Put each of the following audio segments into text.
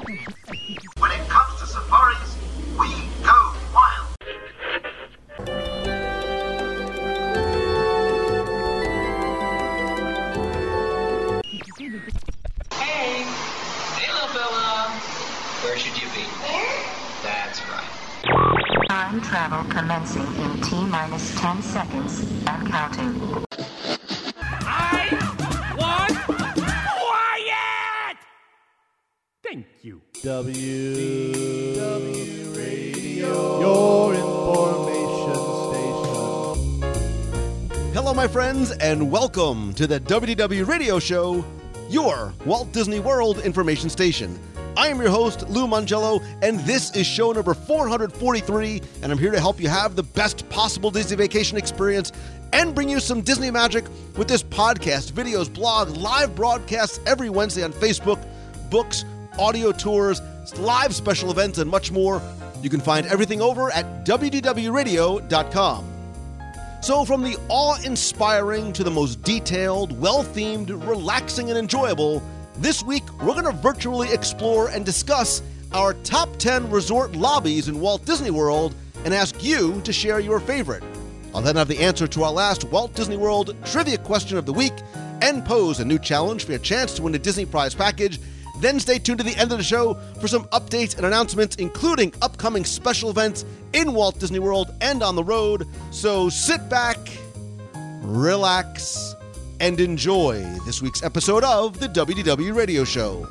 When it comes to safaris, we go wild. Hey, Sailor Bella. Where should you be? Here? That's right. Time travel commencing in T-minus 10 seconds and counting. WDW Radio, your information station. Hello, my friends, and welcome to the WDW Radio Show, your Walt Disney World information station. I am your host, Lou Mongello, and this is show number 443, and I'm here to help you have the best possible Disney vacation experience and bring you some Disney magic with this podcast, videos, blog, live broadcasts every Wednesday on Facebook, books, audio tours, live special events, and much more. You can find everything over at wdwradio.com. So from the awe-inspiring to the most detailed, well-themed, relaxing, and enjoyable, this week we're going to virtually explore and discuss our top 10 resort lobbies in Walt Disney World and ask you to share your favorite. I'll then have the answer to our last Walt Disney World trivia question of the week and pose a new challenge for your chance to win a Disney prize package. Then stay tuned to the end of the show for some updates and announcements, including upcoming special events in Walt Disney World and on the road. So sit back, relax, and enjoy this week's episode of the WDW Radio Show.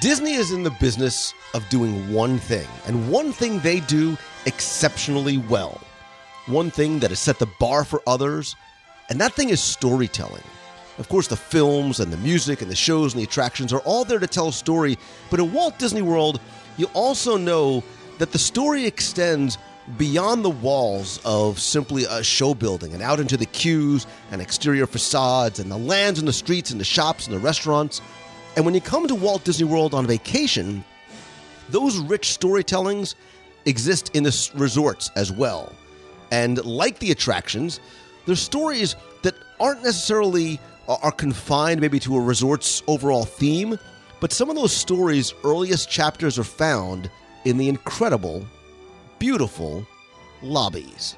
Disney is in the business of doing one thing, and one thing they do exceptionally well. One thing that has set the bar for others, and that thing is storytelling. Of course, the films and the music and the shows and the attractions are all there to tell a story, but at Walt Disney World, you also know that the story extends beyond the walls of simply a show building and out into the queues and exterior facades and the lands and the streets and the shops and the restaurants. And when you come to Walt Disney World on vacation, those rich storytellings exist in the resorts as well. And like the attractions, they're stories that aren't necessarily are confined maybe to a resort's overall theme, but some of those stories' earliest chapters are found in the incredible, beautiful lobbies.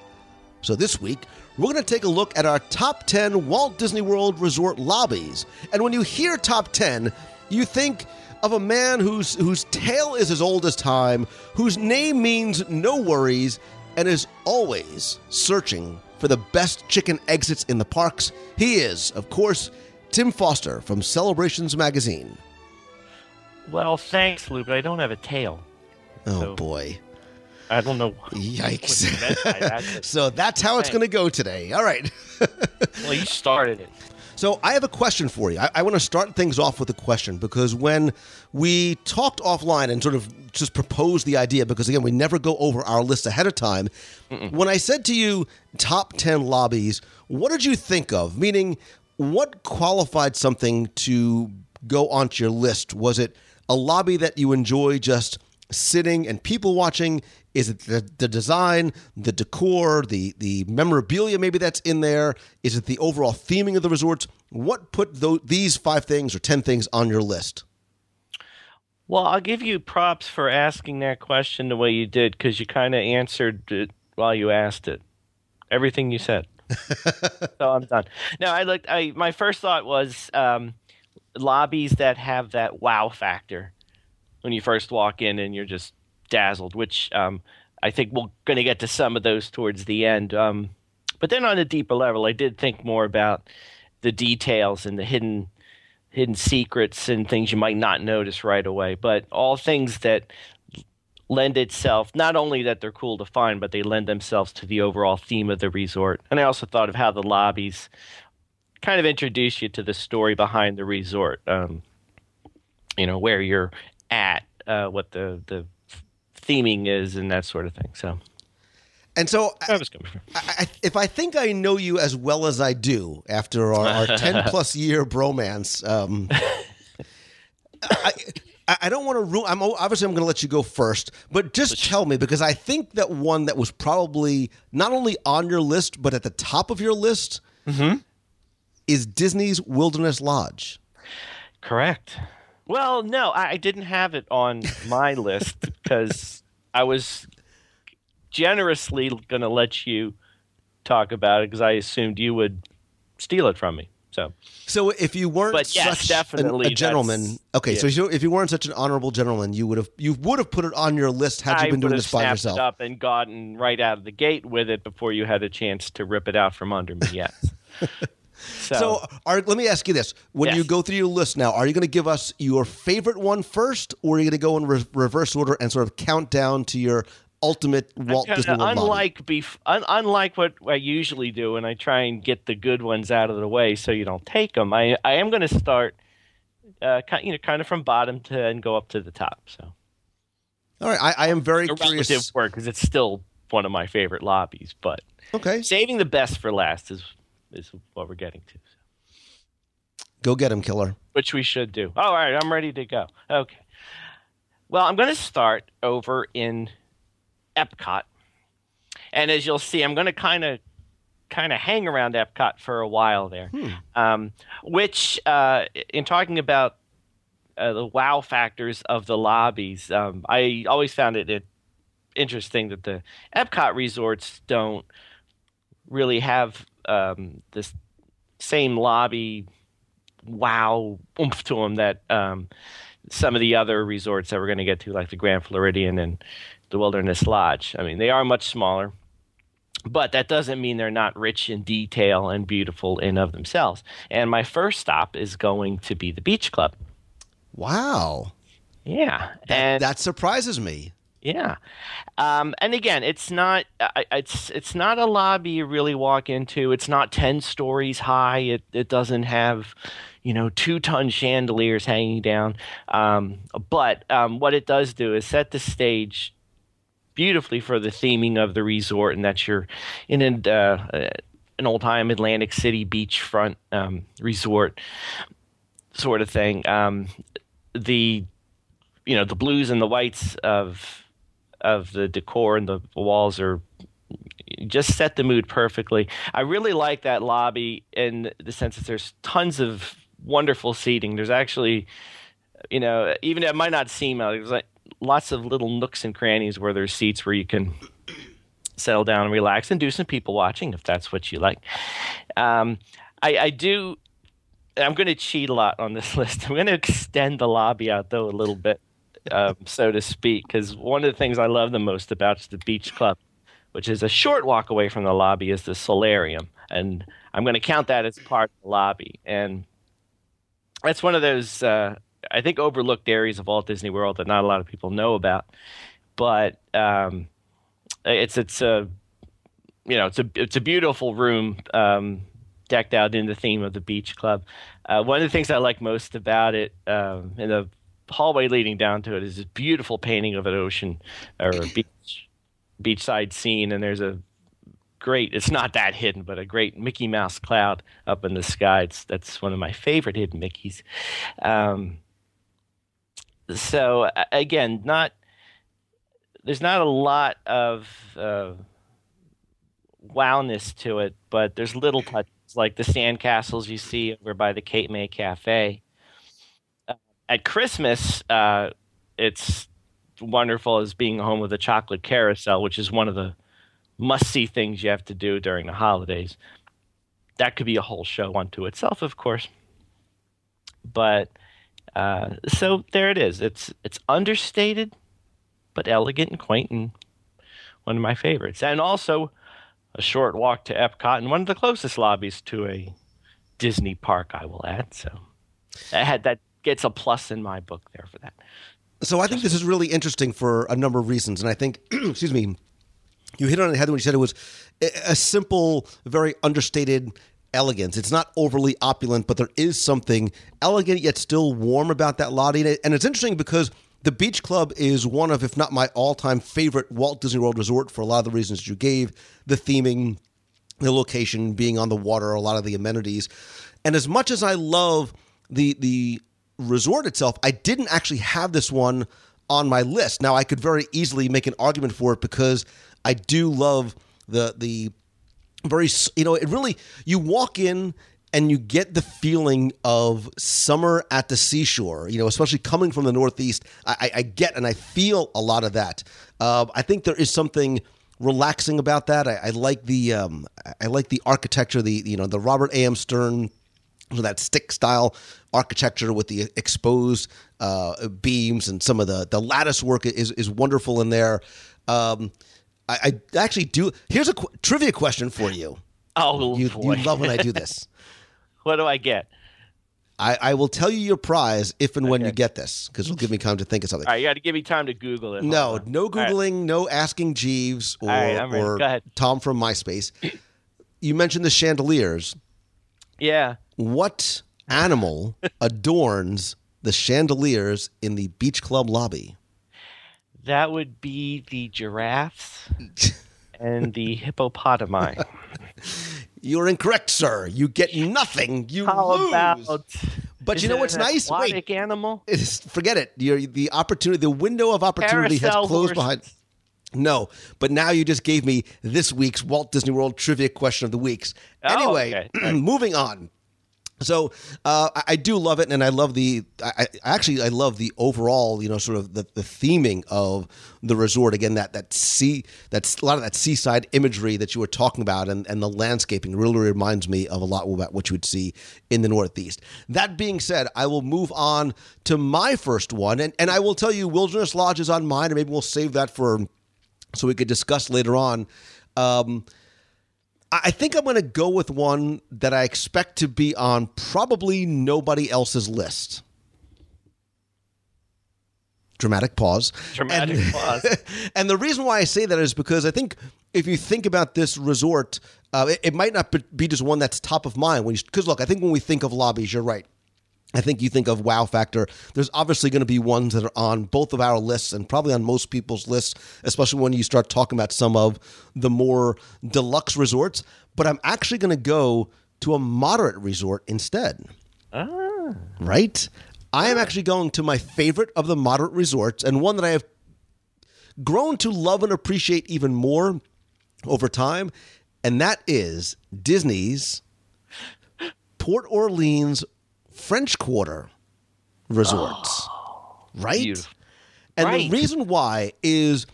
So this week, we're going to take a look at our top 10 Walt Disney World resort lobbies. And when you hear top 10, you think of a man whose tale is as old as time, whose name means no worries, and is always searching for the best chicken exits in the parks. He is, of course, Tim Foster from Celebrations Magazine. Well, thanks, Lou, but I don't have a tail. Oh, so. Boy. I don't know. Yikes. So that's how it's going to go today. All right. Well, you started it. So I have a question for you. I want to start things off with a question, because when we talked offline and sort of just proposed the idea, because, again, we never go over our list ahead of time. Mm-mm. When I said to you top 10 lobbies, what did you think of? Meaning, what qualified something to go onto your list? Was it a lobby that you enjoy just sitting and people watching? Is it the design, the decor, the memorabilia maybe that's in there? Is it the overall theming of the resorts? What put these 5 things or 10 things on your list? Well, I'll give you props for asking that question the way you did, because you kind of answered it while you asked it. Everything you said. So I'm done. No, my first thought was lobbies that have that wow factor when you first walk in and you're just dazzled, which I think we're going to get to some of those towards the end. But then on a deeper level, I did think more about the details and the hidden secrets and things you might not notice right away. But all things that lend itself, not only that they're cool to find, but they lend themselves to the overall theme of the resort. And I also thought of how the lobbies kind of introduce you to the story behind the resort, where you're at, what the theming is and that sort of thing. So if I think I know you as well as I do after our 10 plus year bromance, I don't want to ruin. I'm going to let you go first, but just tell me, because I think that one that was probably not only on your list but at the top of your list is Disney's Wilderness Lodge. Correct. Well, no, I didn't have it on my list because I was generously going to let you talk about it because I assumed you would steal it from me. So if you weren't such a gentleman, okay. Yeah. So if you weren't such an honorable gentleman, you would have put it on your list had you been doing this by yourself. I would have snapped it up and gotten right out of the gate with it before you had a chance to rip it out from under me. Yes. So let me ask you this: when you go through your list now, are you going to give us your favorite one first, or are you going to go in reverse order and sort of count down to your ultimate Walt Disney World? Unlike what I usually do, and I try and get the good ones out of the way so you don't take them, I am going to start kind of from bottom to and go up to the top. So, all right, I am very curious. Relative work, because it's still one of my favorite lobbies, but saving the best for last is what we're getting to. So. Go get him, killer. Which we should do. All right, I'm ready to go. Okay. Well, I'm going to start over in Epcot. And as you'll see, I'm going to kind of hang around Epcot for a while there. Which in talking about the wow factors of the lobbies, I always found it interesting that the Epcot resorts don't really have this same lobby wow oomph to them that some of the other resorts that we're going to get to, like the Grand Floridian and the Wilderness Lodge. I mean, they are much smaller, but that doesn't mean they're not rich in detail and beautiful in of themselves. And my first stop is going to be the Beach Club. Wow. Yeah. And that surprises me. Yeah. And again, it's not a lobby you really walk into. It's not 10 stories high. It doesn't have, 2-ton chandeliers hanging down. But what it does do is set the stage beautifully for the theming of the resort, and that you're in an old-time Atlantic City beachfront resort sort of thing. The blues and the whites of the decor and the walls are just set the mood perfectly. I really like that lobby in the sense that there's tons of wonderful seating. There's actually, even though it might not seem out, there's like lots of little nooks and crannies where there's seats where you can settle down and relax and do some people watching if that's what you like. I'm going to cheat a lot on this list. I'm going to extend the lobby out though a little bit. So to speak, because one of the things I love the most about the Beach Club, which is a short walk away from the lobby, is the solarium. And I'm going to count that as part of the lobby. And that's one of those, I think, overlooked areas of Walt Disney World that not a lot of people know about. But it's a beautiful room decked out in the theme of the Beach Club. One of the things I like most about it in the hallway leading down to it is this beautiful painting of an ocean or a beachside scene, and there's a great, it's not that hidden, but a great Mickey Mouse cloud up in the sky. That's one of my favorite hidden Mickeys. So again, there's not a lot of wowness to it, but there's little touches like the sandcastles you see over by the Cape May Cafe. At Christmas, it's wonderful as being home with a chocolate carousel, which is one of the must-see things you have to do during the holidays. That could be a whole show unto itself, of course. But so there it is. It's understated, but elegant and quaint, and one of my favorites. And also a short walk to Epcot, and one of the closest lobbies to a Disney park, I will add. So I had that. Gets a plus in my book there for that. So I think this is really interesting for a number of reasons. And I think, excuse me, you hit it on the head when you said it was a simple, very understated elegance. It's not overly opulent, but there is something elegant yet still warm about that lobby. And it's interesting because the Beach Club is one of, if not my all-time favorite Walt Disney World resort for a lot of the reasons you gave, the theming, the location, being on the water, a lot of the amenities. And as much as I love the resort itself, I didn't actually have this one on my list. Now, I could very easily make an argument for it because I do love the very, you know, it really, you walk in and you get the feeling of summer at the seashore, you know, especially coming from the Northeast. I get and I feel a lot of that. I think there is something relaxing about that. I like the architecture, the Robert A.M. Stern, that stick style architecture with the exposed beams, and some of the lattice work is wonderful in there. I actually do. Here's a trivia question for you. Oh, boy. You love when I do this. What do I get? I will tell you your prize if and when you get this, because it'll give me time to think of something. All right, you got to give me time to Google it. No Googling, right. No asking Jeeves or Tom from MySpace. You mentioned the chandeliers. Yeah. What animal adorns the chandeliers in the Beach Club lobby? That would be the giraffes and the hippopotami. You're incorrect, sir. You get nothing. You lose. How about? But you know what's nice? Wait, animal? Forget it. The opportunity, the window of opportunity has closed behind. No, but now you just gave me this week's Walt Disney World trivia question of the weeks. Anyway, moving on. So I do love it, and I love the. I love the overall, sort of the theming of the resort. Again, that's a lot of that seaside imagery that you were talking about, and the landscaping really reminds me of a lot about what you would see in the Northeast. That being said, I will move on to my first one, and I will tell you Wilderness Lodge is on mine, and maybe we'll save that for so we could discuss later on. I think I'm going to go with one that I expect to be on probably nobody else's list. Dramatic pause. And the reason why I say that is because I think if you think about this resort, it might not be just one that's top of mind. Because, look, I think when we think of lobbies, you're right. I think you think of wow factor. There's obviously going to be ones that are on both of our lists and probably on most people's lists, especially when you start talking about some of the more deluxe resorts. But I'm actually going to go to a moderate resort instead. Ah. Right? I am actually going to my favorite of the moderate resorts, and one that I have grown to love and appreciate even more over time, and that is Disney's Port Orleans French Quarter resorts, right? Beautiful. And the reason why is,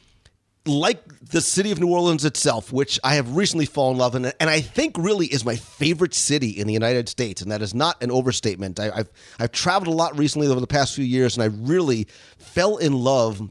like the city of New Orleans itself, which I have recently fallen in love in, and I think really is my favorite city in the United States, and that is not an overstatement. I've traveled a lot recently over the past few years, and I really fell in love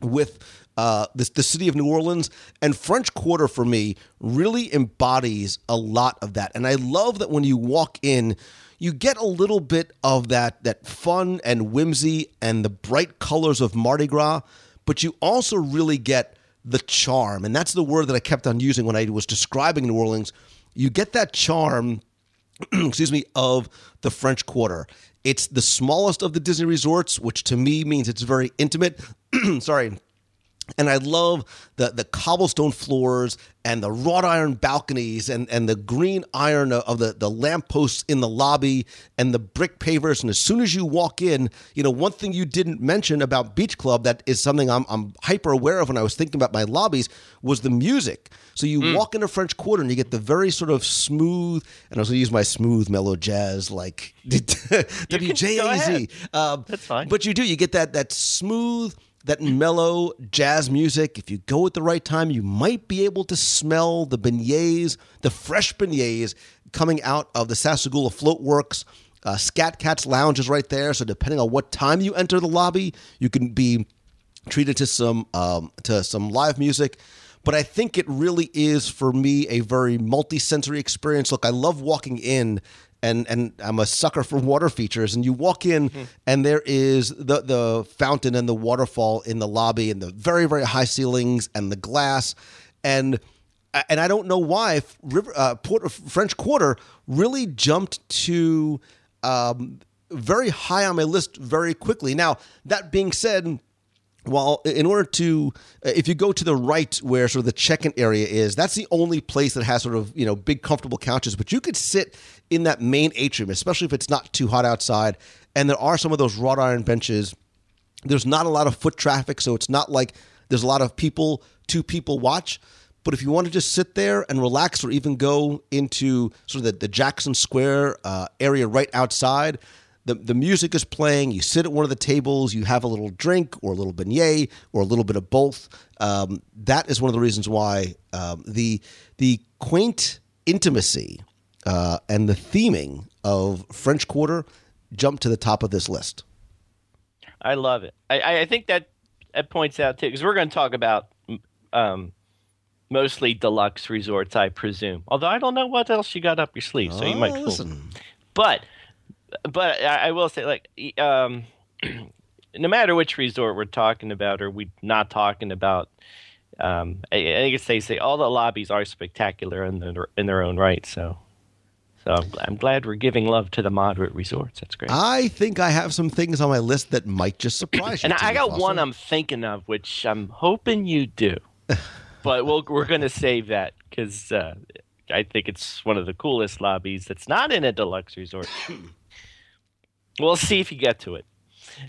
with the city of New Orleans, and French Quarter for me really embodies a lot of that. And I love that when you walk in, you get a little bit of that fun and whimsy and the bright colors of Mardi Gras, but you also really get the charm. And that's the word that I kept on using when I was describing New Orleans. You get that charm, of the French Quarter. It's the smallest of the Disney resorts, which to me means it's very intimate. Sorry. And I love the cobblestone floors and the wrought iron balconies and the green iron of the lampposts in the lobby and the brick pavers. And as soon as you walk in, one thing you didn't mention about Beach Club that is something I'm hyper aware of when I was thinking about my lobbies was the music. So you walk into French Quarter and you get the very sort of smooth, and I was going to use my smooth mellow jazz like WJAZ. That's fine. But you do, you get that smooth, that mellow jazz music. If you go at the right time, you might be able to smell the beignets, the fresh beignets coming out of the Sassagoula Floatworks. Scat Cats Lounge is right there. So depending on what time you enter the lobby, you can be treated to some live music. But I think it really is, for me, a very multi-sensory experience. Look, I love walking in, and I'm a sucker for water features, and you walk in and there is the fountain and the waterfall in the lobby and the very, very high ceilings and the glass. And I don't know why French Quarter really jumped to very high on my list very quickly. Now, that being said, Well, in order to, if you go to the right where sort of the check-in area is, that's the only place that has sort of, you know, big comfortable couches. But you could sit in that main atrium, especially if it's not too hot outside. And there are some of those wrought iron benches. There's not a lot of foot traffic, so it's not like there's a lot of people to people watch. But if you want to just sit there and relax, or even go into sort of the Jackson Square area right outside, the music is playing, you sit at one of the tables, you have a little drink or a little beignet or a little bit of both. That is one of the reasons why the quaint intimacy and the theming of French Quarter jumped to the top of this list. I love it. I think that points out, too, because we're going to talk about mostly deluxe resorts, I presume. Although I don't know what else you got up your sleeve, so you might listen. Fool. But I will say, like, no matter which resort we're talking about or we're not talking about, I think it's safe to say all the lobbies are spectacular in their own right. So I'm glad we're giving love to the moderate resorts. That's great. I think I have some things on my list that might just surprise you. And I got one I'm thinking of, which I'm hoping you do. But we're going to save that because I think it's one of the coolest lobbies that's not in a deluxe resort. We'll see if you get to it.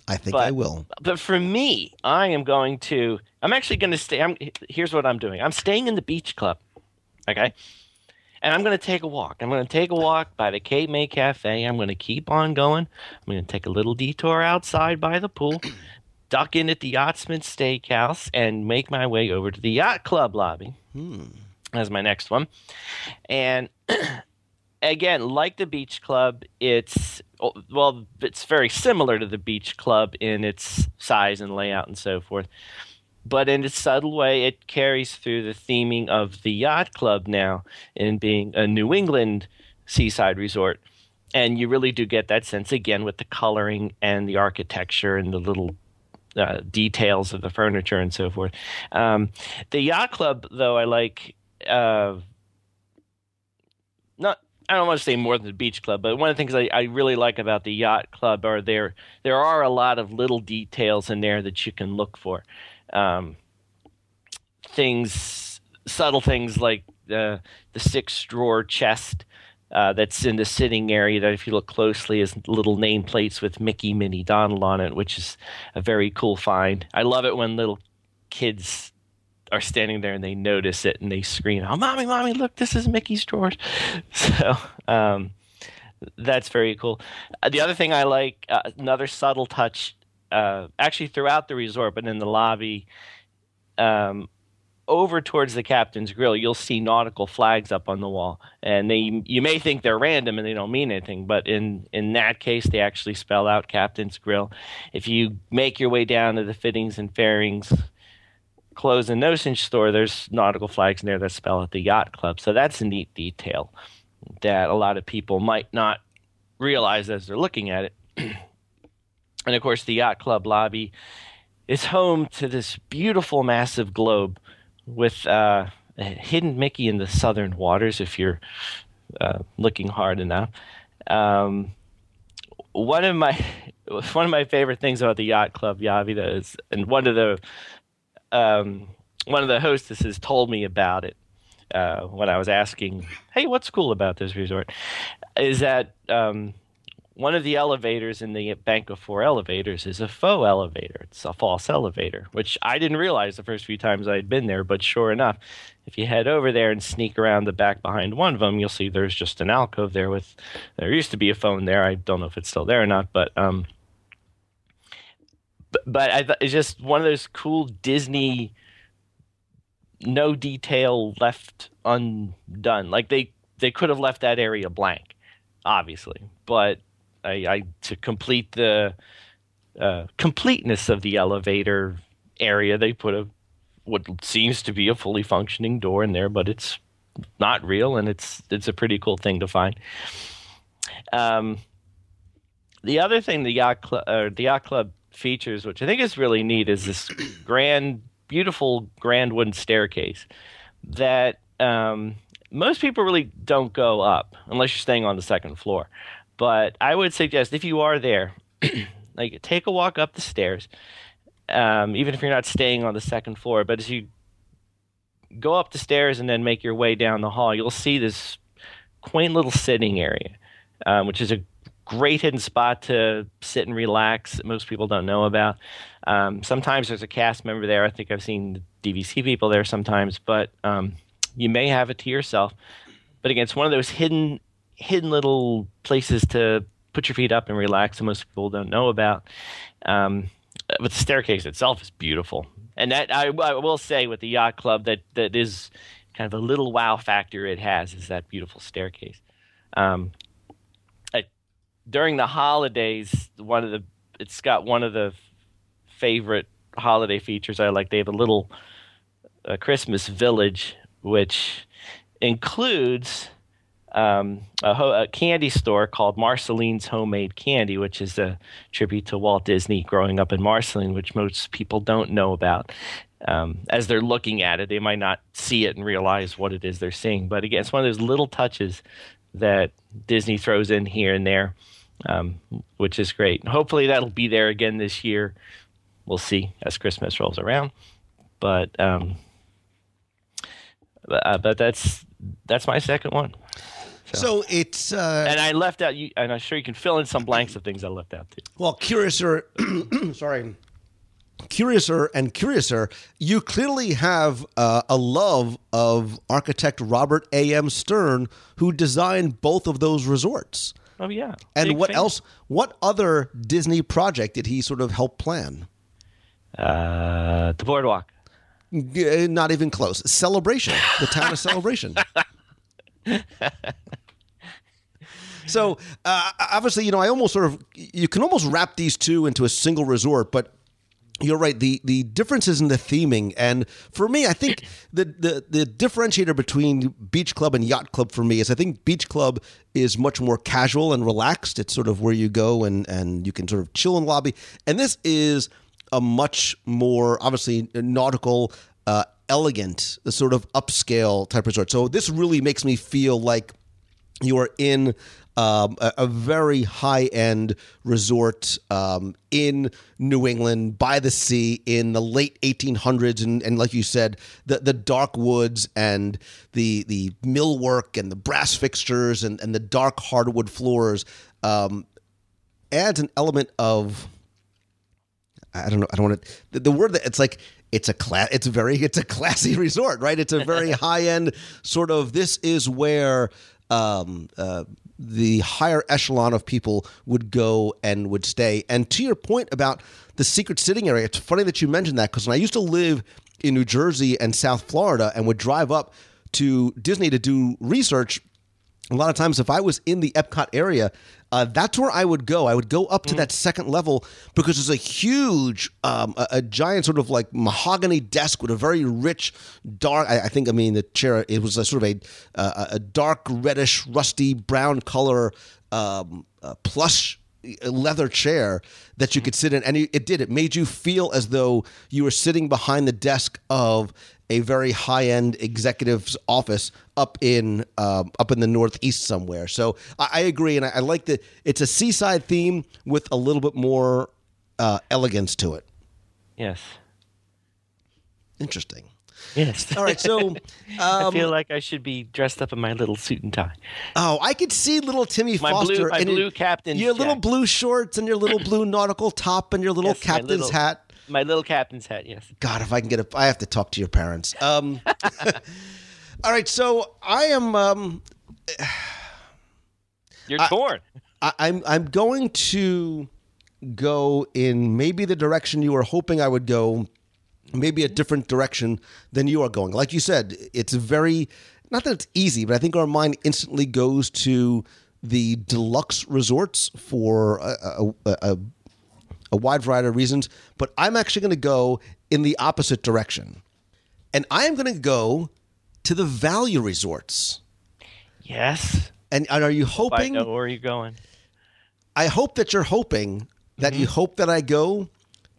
I think I will. But for me, I'm actually going to stay. Here's what I'm doing. I'm staying in the Beach Club, okay? And I'm going to take a walk. I'm going to take a walk by the Cape May Cafe. I'm going to keep on going. I'm going to take a little detour outside by the pool, duck in at the Yachtsman Steakhouse, and make my way over to the Yacht Club lobby. That's my next one. And again, like the Beach Club, it's very similar to the Beach Club in its size and layout and so forth. But in its subtle way, it carries through the theming of the Yacht Club now in being a New England seaside resort. And you really do get that sense, again, with the coloring and the architecture and the little details of the furniture and so forth. The Yacht Club, though, I like I don't want to say more than the Beach Club, but one of the things I really like about the Yacht Club are there are a lot of little details in there that you can look for. Subtle things like the 6-drawer chest that's in the sitting area that if you look closely is little nameplates with Mickey, Minnie, Donald on it, which is a very cool find. I love it when little kids are standing there and they notice it and they scream, "Oh, mommy, mommy, look, this is Mickey's drawers." So that's very cool. The other thing I like, another subtle touch, actually throughout the resort, but in the lobby, over towards the Captain's Grill, you'll see nautical flags up on the wall. And you may think they're random and they don't mean anything, but in that case, they actually spell out Captain's Grill. If you make your way down to the Fittings and Fairings clothes and notions store, there's nautical flags in there that spell out the Yacht Club. So that's a neat detail that a lot of people might not realize as they're looking at it. And of course, the Yacht Club lobby is home to this beautiful, massive globe with a hidden Mickey in the southern waters, if you're looking hard enough. One of my favorite things about the Yacht Club, Yavita, is, and one of the hostesses told me about it when I was asking, "Hey, what's cool about this resort?" Is that one of the elevators in the bank of 4 elevators is a faux elevator. It's a false elevator, which I didn't realize the first few times I had been there. But sure enough, if you head over there and sneak around the back behind one of them, you'll see there's just an alcove there with. There used to be a phone there. I don't know if it's still there or not, but. But I it's just one of those cool Disney no detail left undone. Like they could have left that area blank, obviously. But I to complete the completeness of the elevator area, they put a what seems to be a fully functioning door in there, but it's not real, and it's a pretty cool thing to find. The other thing the Yacht Club features, which I think is really neat, is this beautiful wooden staircase that most people really don't go up unless you're staying on the second floor. But I would suggest if you are there, like take a walk up the stairs, even if you're not staying on the second floor. But as you go up the stairs and then make your way down the hall, you'll see this quaint little sitting area, which is a great hidden spot to sit and relax that most people don't know about. Sometimes there's a cast member there. I think I've seen DVC people there sometimes, but you may have it to yourself. But again, it's one of those hidden little places to put your feet up and relax that most people don't know about. But the staircase itself is beautiful. And that I will say with the Yacht Club, that is kind of a little wow factor it has, is that beautiful staircase. During the holidays, it's got one of the favorite holiday features I like. They have a little Christmas village, which includes a candy store called Marceline's Homemade Candy, which is a tribute to Walt Disney growing up in Marceline, which most people don't know about. As they're looking at it, they might not see it and realize what it is they're seeing. But again, it's one of those little touches that Disney throws in here and there, which is great. And hopefully that'll be there again this year. We'll see as Christmas rolls around. But that's my second one. So it's and I left out. And I'm sure you can fill in some blanks of things I left out too. Well, curiouser and curiouser, you clearly have a love of architect Robert A.M. Stern, who designed both of those resorts. Oh, yeah. And what else? What other Disney project did he sort of help plan? The Boardwalk. Not even close. Celebration. The town of Celebration. So obviously, you know, you can almost wrap these two into a single resort, but you're right. The differences in the theming, and for me, I think the differentiator between Beach Club and Yacht Club for me is, I think Beach Club is much more casual and relaxed. It's sort of where you go and you can sort of chill in the lobby. And this is a much more obviously nautical, elegant, sort of upscale type resort. So this really makes me feel like you are in a very high-end resort in New England, by the sea, in the late 1800s. And like you said, the dark woods and the millwork and the brass fixtures and the dark hardwood floors adds an element of, I don't know, I don't want to, the word that, it's like, it's a classy resort, right? It's a very high-end sort of, this is where the higher echelon of people would go and would stay. And to your point about the secret sitting area, it's funny that you mentioned that, because when I used to live in New Jersey and South Florida and would drive up to Disney to do research, a lot of times if I was in the Epcot area, that's where I would go. I would go up to that second level, because there's a huge, a giant sort of like mahogany desk with a very rich, dark, the chair, it was a sort of a dark, reddish, rusty brown color plush leather chair that you could sit in. And it made you feel as though you were sitting behind the desk of a very high-end executive's office up in the Northeast somewhere. So I agree, and I like that it's a seaside theme with a little bit more elegance to it. Yes. Interesting. Yes. All right, so... I feel like I should be dressed up in my little suit and tie. Oh, I could see little Timmy Foster. My blue captain's Your jacket. Little blue shorts and your little blue nautical top and your little captain's hat. My little captain's hat, yes. God, if I can I have to talk to your parents. All right, so I am... You're torn. I'm going to go in maybe the direction you were hoping I would go, maybe a different direction than you are going. Like you said, it's very... Not that it's easy, but I think our mind instantly goes to the deluxe resorts for a wide variety of reasons, but I'm actually going to go in the opposite direction. And I am going to go to the value resorts. Yes. And are you hoping... I know where you're going. I hope that you're hoping that you hope that I go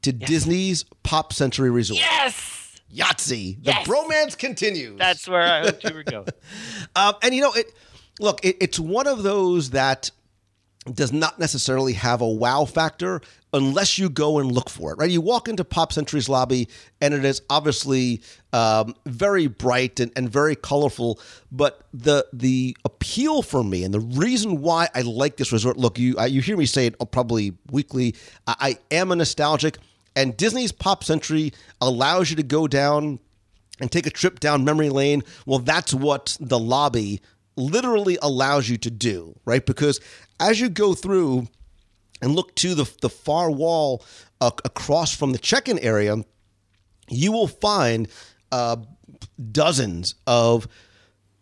to Disney's Pop Century Resort. Yes! Yahtzee. Yes! The bromance continues. That's where I hoped you were going. And you know, it's one of those that does not necessarily have a wow factor, unless you go and look for it, right? You walk into Pop Century's lobby, and it is obviously very bright and very colorful. But the appeal for me and the reason why I like this resort, look, you hear me say it probably weekly, I am a nostalgic, and Disney's Pop Century allows you to go down and take a trip down memory lane. Well, that's what the lobby literally allows you to do, right? Because as you go through and look to the far wall across from the check-in area, you will find dozens of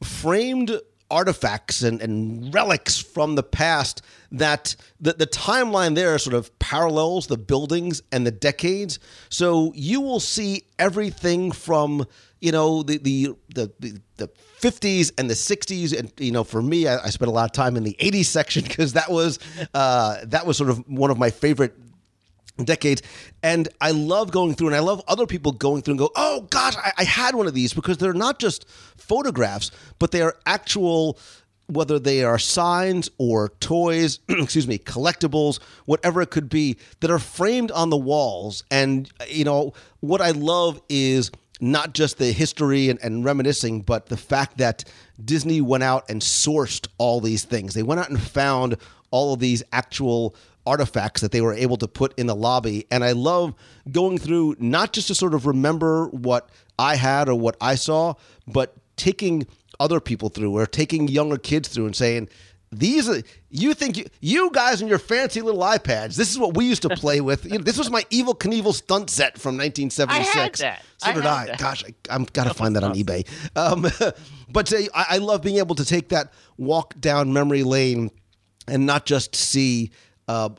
framed artifacts and relics from the past that the timeline there sort of parallels the buildings and the decades. So you will see everything from, you know, the 50s and the 60s. And, you know, for me, I spent a lot of time in the 80s section because that was sort of one of my favorite decades. And I love going through, and I love other people going through and go, oh gosh, I had one of these, because they're not just photographs, but they are actual, whether they are signs or toys, collectibles, whatever it could be, that are framed on the walls. And, you know, what I love is not just the history and reminiscing, but the fact that Disney went out and sourced all these things. They went out and found all of these actual artifacts that they were able to put in the lobby. And I love going through, not just to sort of remember what I had or what I saw, but taking other people through, or taking younger kids through and saying, these are, you think you guys and your fancy little iPads, this is what we used to play with. You know, this was my Evel Knievel stunt set from 1976. I had that. So did I. Gosh, I'm gotta find that on eBay. But I love being able to take that walk down memory lane and not just see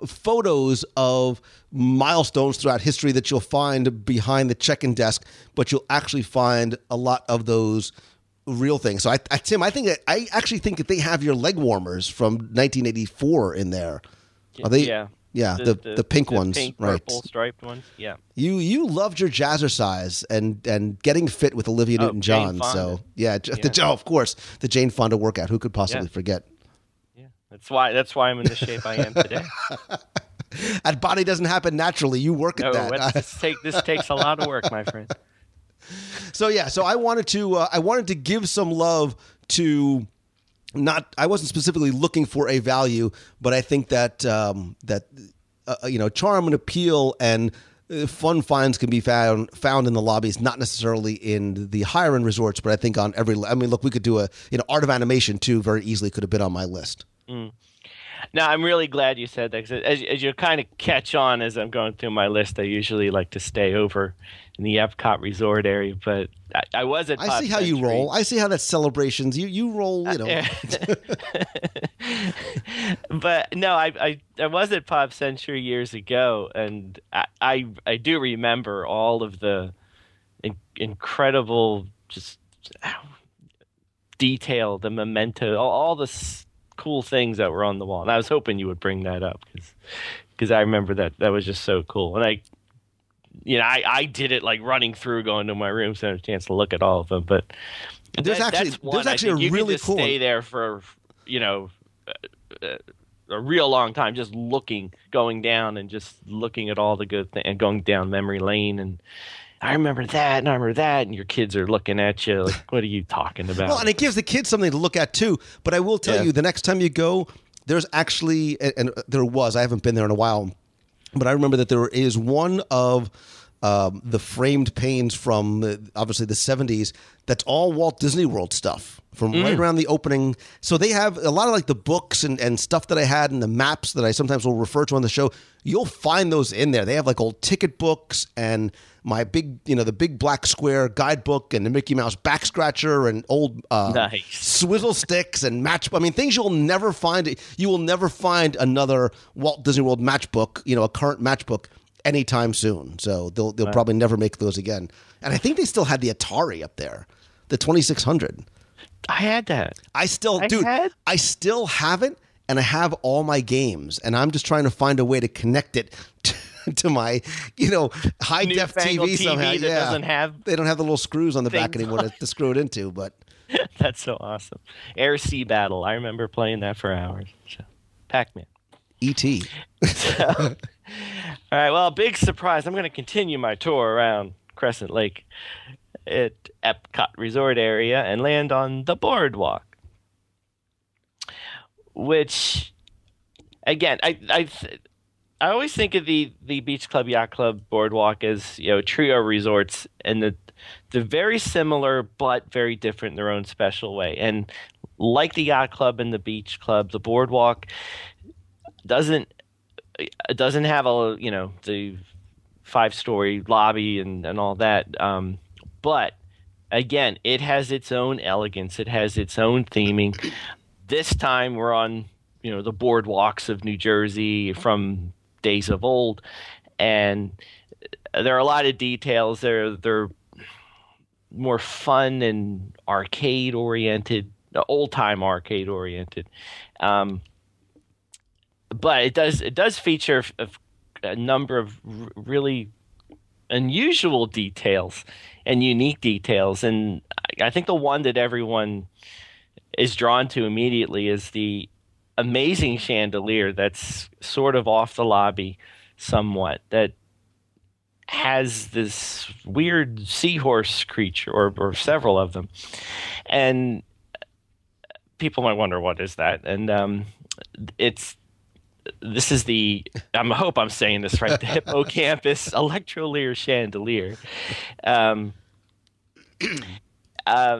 photos of milestones throughout history that you'll find behind the check-in desk, but you'll actually find a lot of those real things. So, Tim, I actually think that they have your leg warmers from 1984 in there. Are they? Yeah. Yeah, the pink ones, pink, right? Purple striped ones. Yeah. You loved your jazzercise and getting fit with Olivia Newton-John. So of course, the Jane Fonda workout. Who could possibly forget? Yeah, that's why I'm in the shape I am today. That body doesn't happen naturally. You work at that. This takes a lot of work, my friend. So so I wanted to give some love to, I wasn't specifically looking for a value, but I think that charm and appeal and fun finds can be found in the lobbies, not necessarily in the higher end resorts, but I think on every. I mean, look, we could do Art of Animation too. Very easily could have been on my list. Mm. Now, I'm really glad you said that, because as you kind of catch on as I'm going through my list, I usually like to stay over in the Epcot Resort area, but I was at Pop Century. I see how you roll. I see how that's celebrations. You roll, you know. But no, I was at Pop Century years ago, and I do remember all of the incredible just detail, the memento, all the cool things that were on the wall. And I was hoping you would bring that up, because I remember that was just so cool. And I did it like running through, going to my room, so I had a chance to look at all of them. But there's actually a really cool one. You can just stay there for, you know, a real long time, just looking, going down and just looking at all the good things and going down memory lane. And I remember that, and I remember that, and your kids are looking at you like, what are you talking about? Well, and it gives the kids something to look at too. But I will tell you, the next time you go, there's actually, and there was, I haven't been there in a while, but I remember that there is one of the framed panes from obviously the 70s that's all Walt Disney World stuff from right around the opening. So they have a lot of like the books and stuff that I had and the maps that I sometimes will refer to on the show. You'll find those in there. They have like old ticket books and my big, you know, the big black square guidebook and the Mickey Mouse back scratcher and old swizzle sticks and match. I mean, things you'll never find. You will never find another Walt Disney World matchbook, you know, a current matchbook anytime soon. So they'll probably never make those again. And I think they still had the Atari up there, the 2600. I had that. I still have it, and I have all my games, and I'm just trying to find a way to connect it to my, you know, high def TV somehow. That they don't have the little screws on the back anymore to screw it into. But that's so awesome. Air Sea Battle. I remember playing that for hours. Pac-Man. E.T. All right, well, big surprise. I'm going to continue my tour around Crescent Lake at Epcot Resort area and land on the Boardwalk, which, again, I always think of the Beach Club, Yacht Club, Boardwalk as, you know, trio resorts, and they're very similar but very different in their own special way. And like the Yacht Club and the Beach Club, the Boardwalk doesn't have a, you know, the 5-story lobby and all that. But again, it has its own elegance. It has its own theming. This time we're on, you know, the boardwalks of New Jersey from days of old, and there are a lot of details. They're more fun and arcade oriented, old time arcade oriented. But it does feature a number of really unusual details and unique details, and I think the one that everyone is drawn to immediately is the amazing chandelier that's sort of off the lobby somewhat, that has this weird seahorse creature or several of them, and people might wonder what is that, and I hope I'm saying this right, the Hippocampus Electrolier Chandelier.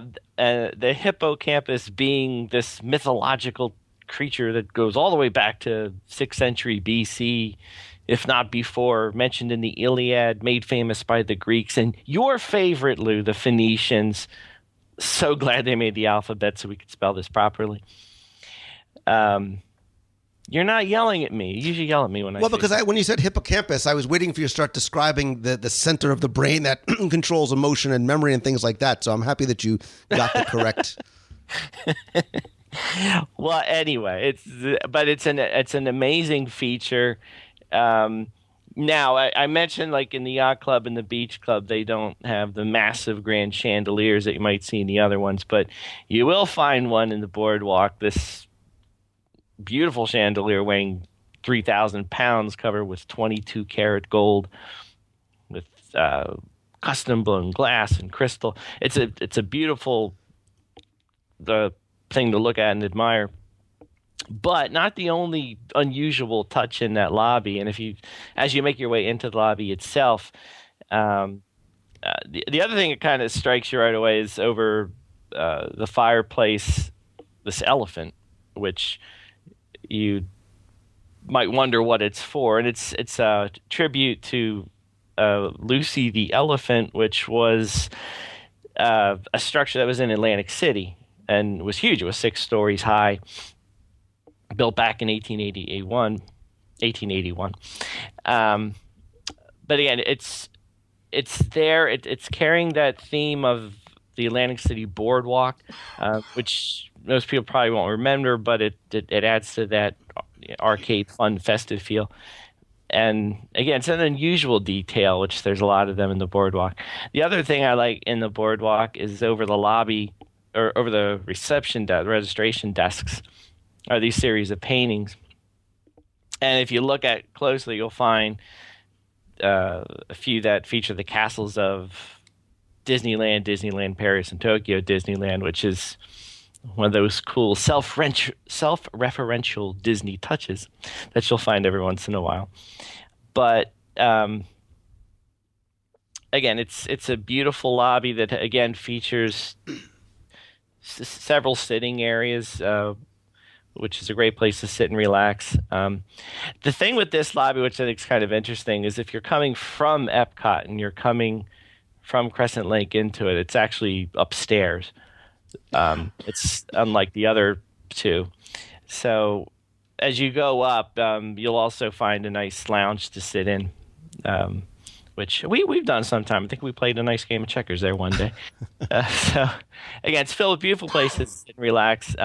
The Hippocampus being this mythological creature that goes all the way back to 6th century BC, if not before, mentioned in the Iliad, made famous by the Greeks, and your favorite, Lou, the Phoenicians. So glad they made the alphabet so we could spell this properly. You're not yelling at me. You usually yell at me when I say that. Well, because when you said hippocampus, I was waiting for you to start describing the center of the brain that controls emotion and memory and things like that. So I'm happy that you got the correct. Well, anyway, it's an amazing feature. Now, I mentioned, like in the Yacht Club and the Beach Club, they don't have the massive grand chandeliers that you might see in the other ones, but you will find one in the Boardwalk. This beautiful chandelier weighing 3,000 pounds, covered with 22 karat gold, with custom blown glass and crystal. It's a beautiful thing to look at and admire. But not the only unusual touch in that lobby. And as you make your way into the lobby itself, the other thing that kind of strikes you right away is over the fireplace, this elephant, which you might wonder what it's for, and it's a tribute to Lucy the elephant, which was a structure that was in Atlantic City and was huge. It was 6 stories high, built back in 1881. But again, it's there. It's carrying that theme of the Atlantic City Boardwalk, which most people probably won't remember, but it adds to that arcade, fun, festive feel. And again, it's an unusual detail, which there's a lot of them in the Boardwalk. The other thing I like in the Boardwalk is over the lobby, or over the registration desks, are these series of paintings. And if you look at closely, you'll find a few that feature the castles of Disneyland Paris, and Tokyo Disneyland, which is one of those cool self-referential Disney touches that you'll find every once in a while. But again, it's a beautiful lobby that, again, features several sitting areas, which is a great place to sit and relax. The thing with this lobby, which I think is kind of interesting, is if you're coming from Epcot and you're coming from Crescent Lake into it, it's actually upstairs. It's unlike the other two. So as you go up, you'll also find a nice lounge to sit in, which we've done sometime. I think we played a nice game of checkers there one day. So again, it's filled with beautiful places to sit and relax.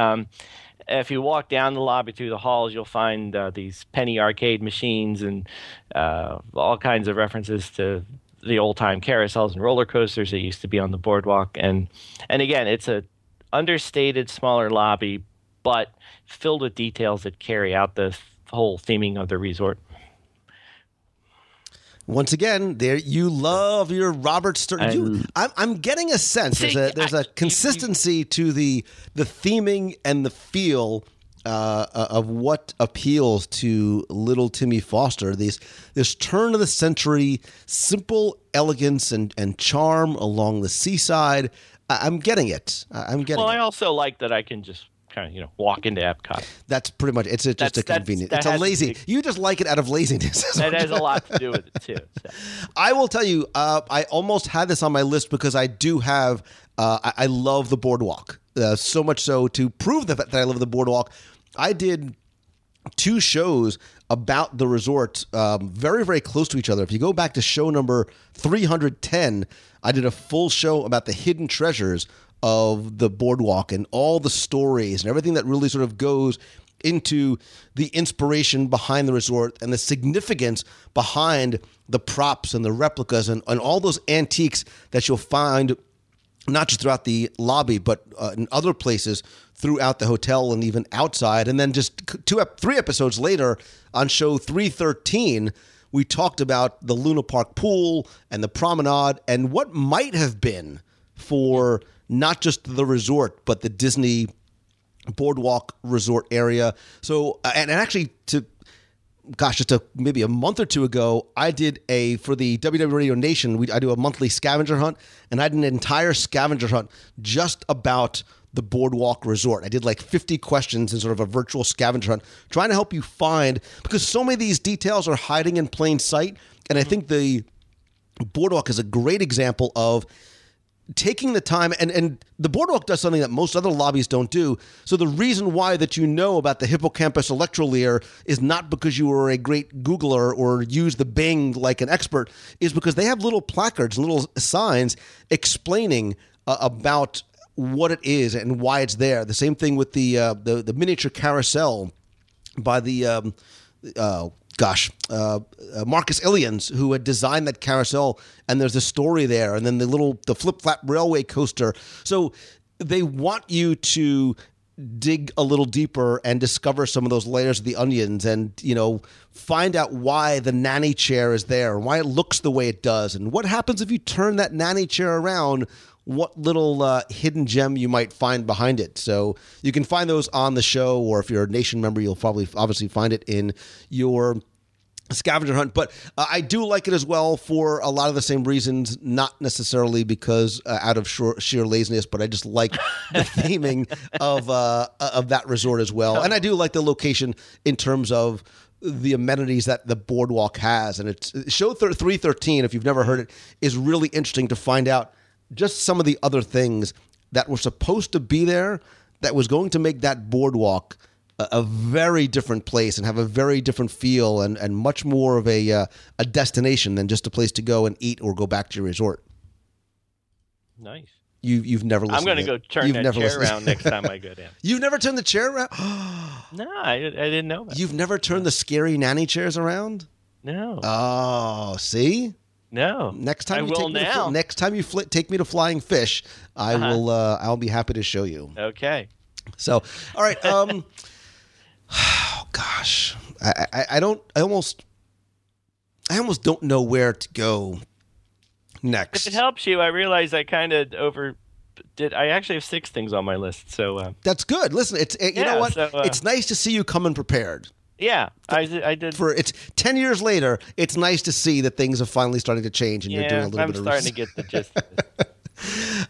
If you walk down the lobby through the halls, you'll find these penny arcade machines and all kinds of references to the old-time carousels and roller coasters that used to be on the Boardwalk. And again, it's a understated, smaller lobby, but filled with details that carry out the whole theming of the resort, Once again, there you love your Robert Stern. I'm getting a sense there's a consistency to the theming and the feel of what appeals to little Timmy Foster. This turn of the century, simple elegance and charm along the seaside. I'm getting it. I also like that I can just kind of walk into Epcot. That's pretty much it's just a convenience. It's a lazy. You just like it out of laziness. That has a lot to do with it too. So. I will tell you, I almost had this on my list because I do have. I love the Boardwalk so much so to prove the fact that I love the Boardwalk. I did two shows about the resort very, very close to each other. If you go back to show number 310, I did a full show about the hidden treasures of the Boardwalk and all the stories and everything that really sort of goes into the inspiration behind the resort and the significance behind the props and the replicas and all those antiques that you'll find not just throughout the lobby, but in other places throughout the hotel and even outside. And then just three episodes later on show 313, we talked about the Luna Park pool and the promenade and what might have been for not just the resort, but the Disney Boardwalk resort area. So, and actually maybe a month or two ago, I did for the WW Radio Nation, I do a monthly scavenger hunt, and I did an entire scavenger hunt just about the Boardwalk Resort. I did like 50 questions in sort of a virtual scavenger hunt, trying to help you find, because so many of these details are hiding in plain sight, and I think the Boardwalk is a great example of taking the time, and the Boardwalk does something that most other lobbies don't do. So the reason why that you know about the hippocampus electrolier is not because you were a great Googler or used the Bing like an expert, is because they have little placards, little signs explaining about what it is and why it's there. The same thing with the miniature carousel by the Marcus Illians, who had designed that carousel, and there's a story there, and then the flip-flap railway coaster. So they want you to dig a little deeper and discover some of those layers of the onions and, find out why the nanny chair is there and why it looks the way it does and what happens if you turn that nanny chair around, what little hidden gem you might find behind it. So you can find those on the show, or if you're a Nation member, you'll probably obviously find it in your scavenger hunt. But I do like it as well for a lot of the same reasons, not necessarily because out of sheer laziness, but I just like the theming of that resort as well. And I do like the location in terms of the amenities that the Boardwalk has. And it's show 313, if you've never heard it, is really interesting to find out just some of the other things that were supposed to be there that was going to make that Boardwalk a very different place and have a very different feel and much more of a destination than just a place to go and eat or go back to your resort. Nice. You've never listened. I'm going to go turn that chair around next time I go down. You've never turned the chair around? No, I didn't know that. You've never turned the scary nanny chairs around? No. Oh, see? No. Next time you take me to Flying Fish, I will. I'll be happy to show you. Okay. So, all right. Oh gosh, I don't. I almost don't know where to go next. If it helps you, I realize I kind of overdid. I actually have 6 things on my list. So that's good. Listen, you know what? So, it's nice to see you coming prepared. Yeah, I did. It's 10 years later, it's nice to see that things are finally starting to change and you're doing a little bit of research. I'm starting to get the gist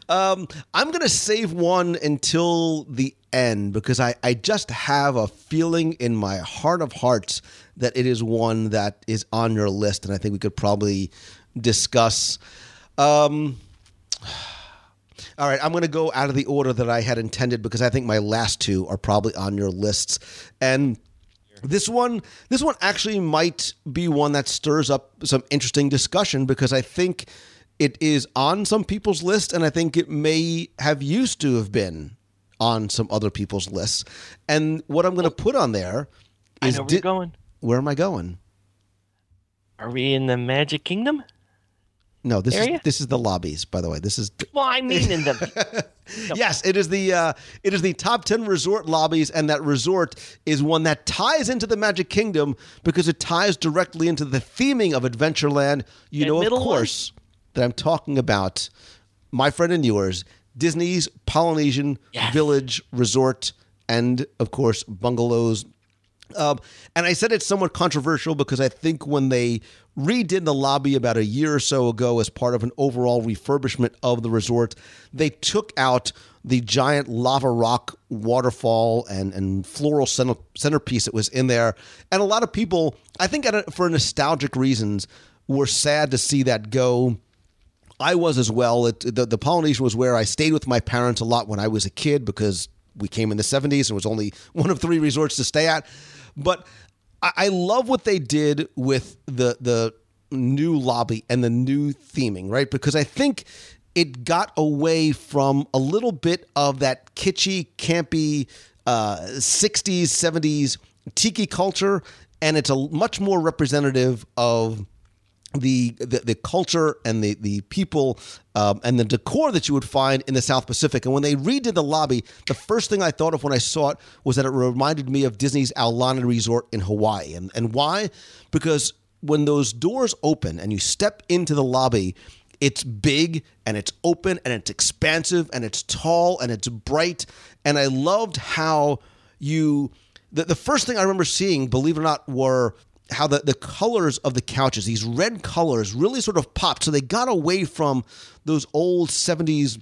of this. I'm going to save one until the end because I just have a feeling in my heart of hearts that it is one that is on your list and I think we could probably discuss. All right, I'm going to go out of the order that I had intended because I think my last 2 are probably on your lists. And This one actually might be one that stirs up some interesting discussion because I think it is on some people's list and I think it may have used to have been on some other people's lists. And what I'm going to put on there is... I know where you're going. Where am I going? Are we in the Magic Kingdom? No, this area? This is the lobbies, by the way. This is well, I mean in the no. Yes, it is the top 10 resort lobbies, and that resort is one that ties into the Magic Kingdom because it ties directly into the theming of Adventureland. You know, of course, that I'm talking about my friend and yours, Disney's Polynesian Village Resort, and of course, bungalows. And I said it's somewhat controversial because I think when they redid the lobby about a year or so ago as part of an overall refurbishment of the resort, they took out the giant lava rock waterfall and floral centerpiece that was in there. And a lot of people, I think for nostalgic reasons, were sad to see that go. I was as well. The Polynesian was where I stayed with my parents a lot when I was a kid because we came in the 70s and was only one of three resorts to stay at. But I love what they did with the new lobby and the new theming, right? Because I think it got away from a little bit of that kitschy, campy 60s, 70s tiki culture, and it's a much more representative of the culture and the people and the decor that you would find in the South Pacific. And when they redid the lobby, the first thing I thought of when I saw it was that it reminded me of Disney's Aulana Resort in Hawaii. And why? Because when those doors open and you step into the lobby, it's big and it's open and it's expansive and it's tall and it's bright. And I loved how the first thing I remember seeing, believe it or not, were how the colors of the couches, these red colors, really sort of popped. So they got away from those old 70s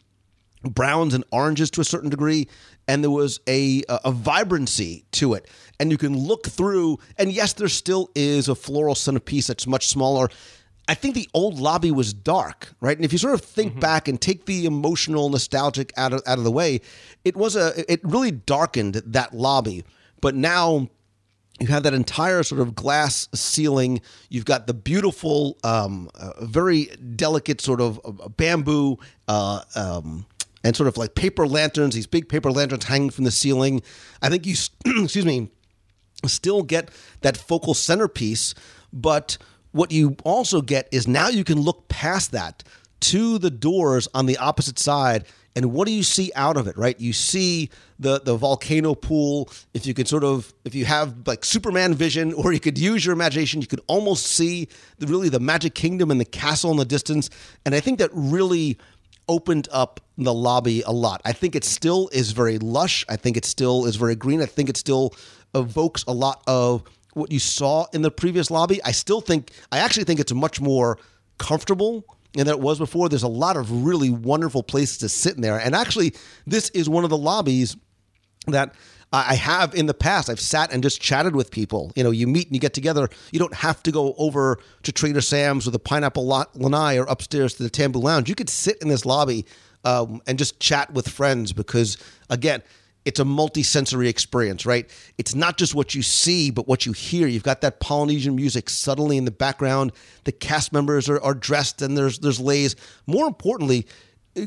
browns and oranges to a certain degree, and there was a vibrancy to it. And you can look through, and yes, there still is a floral centerpiece that's much smaller. I think the old lobby was dark, right? And if you sort of think back and take the emotional, nostalgic out of the way, it really darkened that lobby. But now you have that entire sort of glass ceiling. You've got the beautiful, very delicate sort of bamboo and sort of like paper lanterns, these big paper lanterns hanging from the ceiling. I think you, still get that focal centerpiece. But what you also get is now you can look past that to the doors on the opposite side. And what do you see out of it, right? You see the volcano pool. If you could if you have like Superman vision, or you could use your imagination, you could almost see the Magic Kingdom and the castle in the distance. And I think that really opened up the lobby a lot. I think it still is very lush. I think it still is very green. I think it still evokes a lot of what you saw in the previous lobby. I actually think it's much more comfortable and that it was before. There's a lot of really wonderful places to sit in there. And actually, this is one of the lobbies that I have in the past. I've sat and just chatted with people. You know, you meet and you get together. You don't have to go over to Trader Sam's or the Pineapple Lanai or upstairs to the Tambu Lounge. You could sit in this lobby and just chat with friends because, again, it's a multi-sensory experience, right? It's not just what you see, but what you hear. You've got that Polynesian music subtly in the background. The cast members are dressed, and there's leis. More importantly,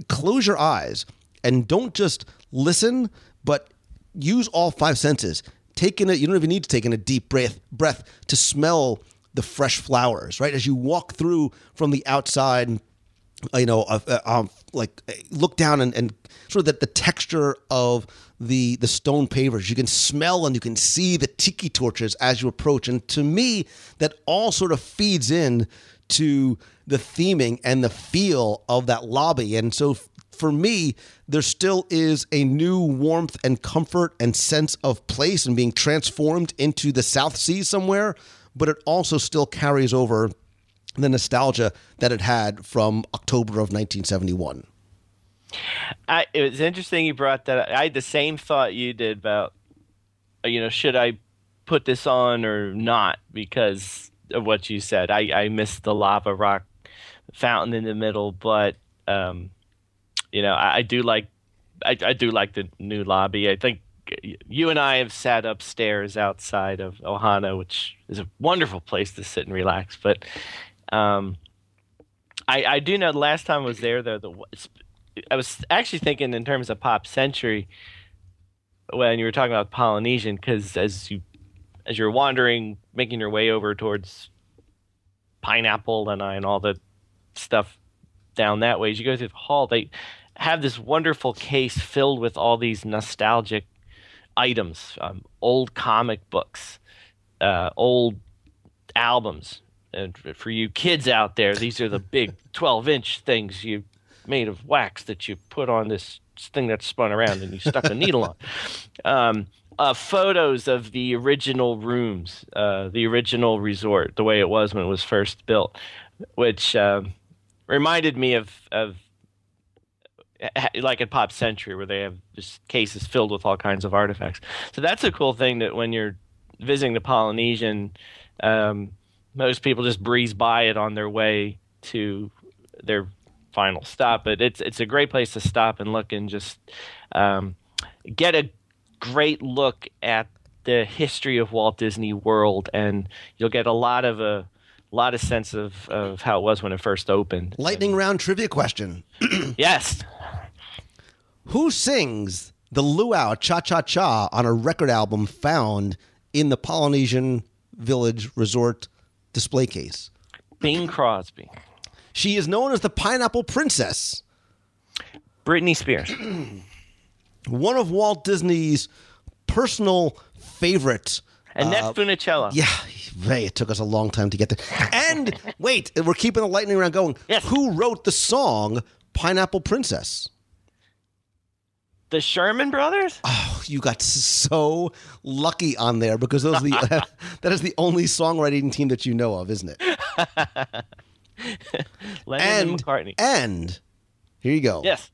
close your eyes and don't just listen, but use all five senses. You don't even need to take in a deep breath to smell the fresh flowers, right? As you walk through from the outside, you know, like look down and sort of the texture of the stone pavers. You can smell and you can see the tiki torches as you approach. And to me, that all sort of feeds in to the theming and the feel of that lobby. And so for me, there still is a new warmth and comfort and sense of place and being transformed into the South Seas somewhere, but it also still carries over the nostalgia that it had from October of 1971. It was interesting you brought that up. I had the same thought you did about, you know, should I put this on or not because of what you said. I missed the lava rock fountain in the middle, but you know, I do like the new lobby. I think you and I have sat upstairs outside of Ohana, which is a wonderful place to sit and relax. But I do know the last time I was there, though, I was actually thinking in terms of Pop Century when you were talking about Polynesian, because as you're wandering, making your way over towards Pineapple and all the stuff down that way, as you go through the hall, they have this wonderful case filled with all these nostalgic items, old comic books, old albums. And for you kids out there, these are the big 12-inch things you made of wax that you put on this thing that spun around and you stuck a needle on. Photos of the original rooms, the original resort, the way it was when it was first built, which reminded me of like at Pop Century, where they have just cases filled with all kinds of artifacts. So that's a cool thing that when you're visiting the Polynesian, most people just breeze by it on their way to their final stop. But it's a great place to stop and look and just get a great look at the history of Walt Disney World, and you'll get a lot of sense of how it was when it first opened. Lightning round trivia question. Yes. Who sings the Luau Cha-Cha-Cha on a record album found in the Polynesian Village Resort display case? Bing Crosby. She is known as the Pineapple Princess. Britney Spears. One of Walt Disney's personal favorites. Annette Funicello. Yeah. Hey, it took us a long time to get there. And wait, we're keeping the lightning round going. Yes. Who wrote the song Pineapple Princess? The Sherman Brothers? Oh, you got so lucky on there, because those are the, that is the only songwriting team that you know of, isn't it? Lennon and McCartney. And here you go. Yes.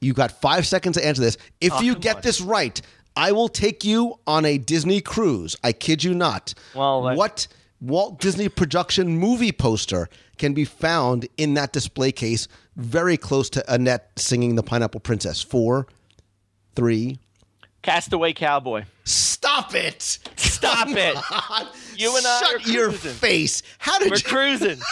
You got 5 seconds to answer this. If you get this right, I will take you on a Disney cruise. I kid you not. Well, what Walt Disney production movie poster can be found in that display case very close to Annette singing the Pineapple Princess? 4, 3. Castaway Cowboy. Stop it. Stop Come it. On. You and I Shut are cruising. Your face. How did We're you? We're cruising.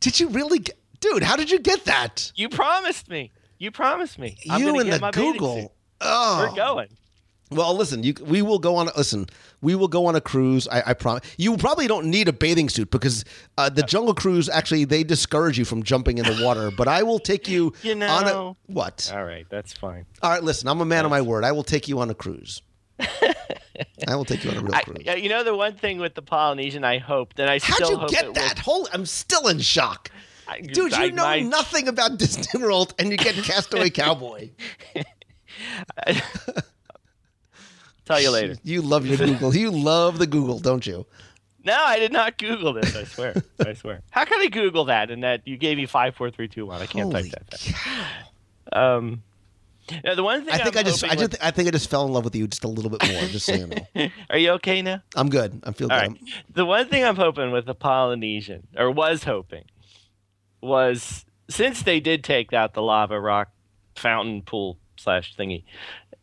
Did you really get... Dude, how did you get that? You promised me. I'm you and get the my Google. Oh. We're going. Well, listen. We will go on. Listen, we will go on a cruise. I promise. You probably don't need a bathing suit, because the Jungle Cruise, actually, they discourage you from jumping in the water. But I will take you. On a what? All right, that's fine. All right, listen. I'm a man of my word. I will take you on a cruise. I will take you on a real cruise. You know, the one thing with the Polynesian, I hope that I How'd still you hope get it that? Holy, I'm still in shock. Dude, you know nothing about Disney World, and you get Castaway Cowboy. Tell you later. You love your Google. You love the Google, don't you? No, I did not Google this. I swear. How can I Google that? And that you gave me 5, 4, 3, 2, 1. I can't Holy type that. Now, the one thing I think I just fell in love with you just a little bit more. Just so you know. Are you okay now? I'm good. I feel good. Right. The one thing I'm hoping with the Polynesian, or was hoping, was since they did take out the lava rock fountain pool / thingy,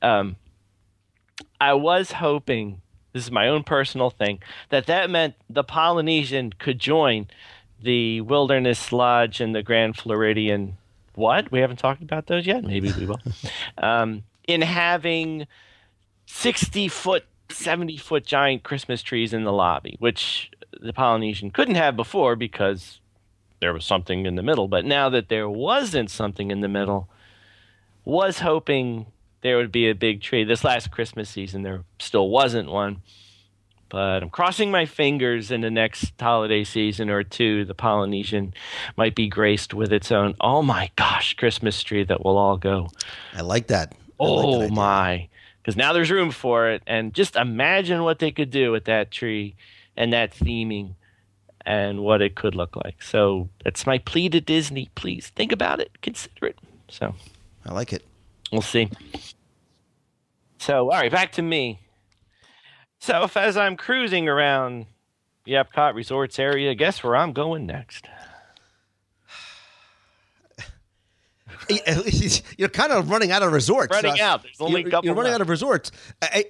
I was hoping, this is my own personal thing, that meant the Polynesian could join the Wilderness Lodge and the Grand Floridian. What? We haven't talked about those yet? Maybe we will. In having 60-foot, 70-foot giant Christmas trees in the lobby, which the Polynesian couldn't have before because there was something in the middle. But now that there wasn't something in the middle, was hoping there would be a big tree. This last Christmas season, there still wasn't one. But I'm crossing my fingers in the next holiday season or two, the Polynesian might be graced with its own, oh my gosh, Christmas tree that we'll all go. I like that. Oh my. Because now there's room for it. And just imagine what they could do with that tree and that theming and what it could look like. So that's my plea to Disney. Please think about it. Consider it. So... I like it. We'll see. So, all right, back to me. So, if as I'm cruising around the Epcot Resorts area, guess where I'm going next? You're kind of running out of resorts. You're running out of resorts,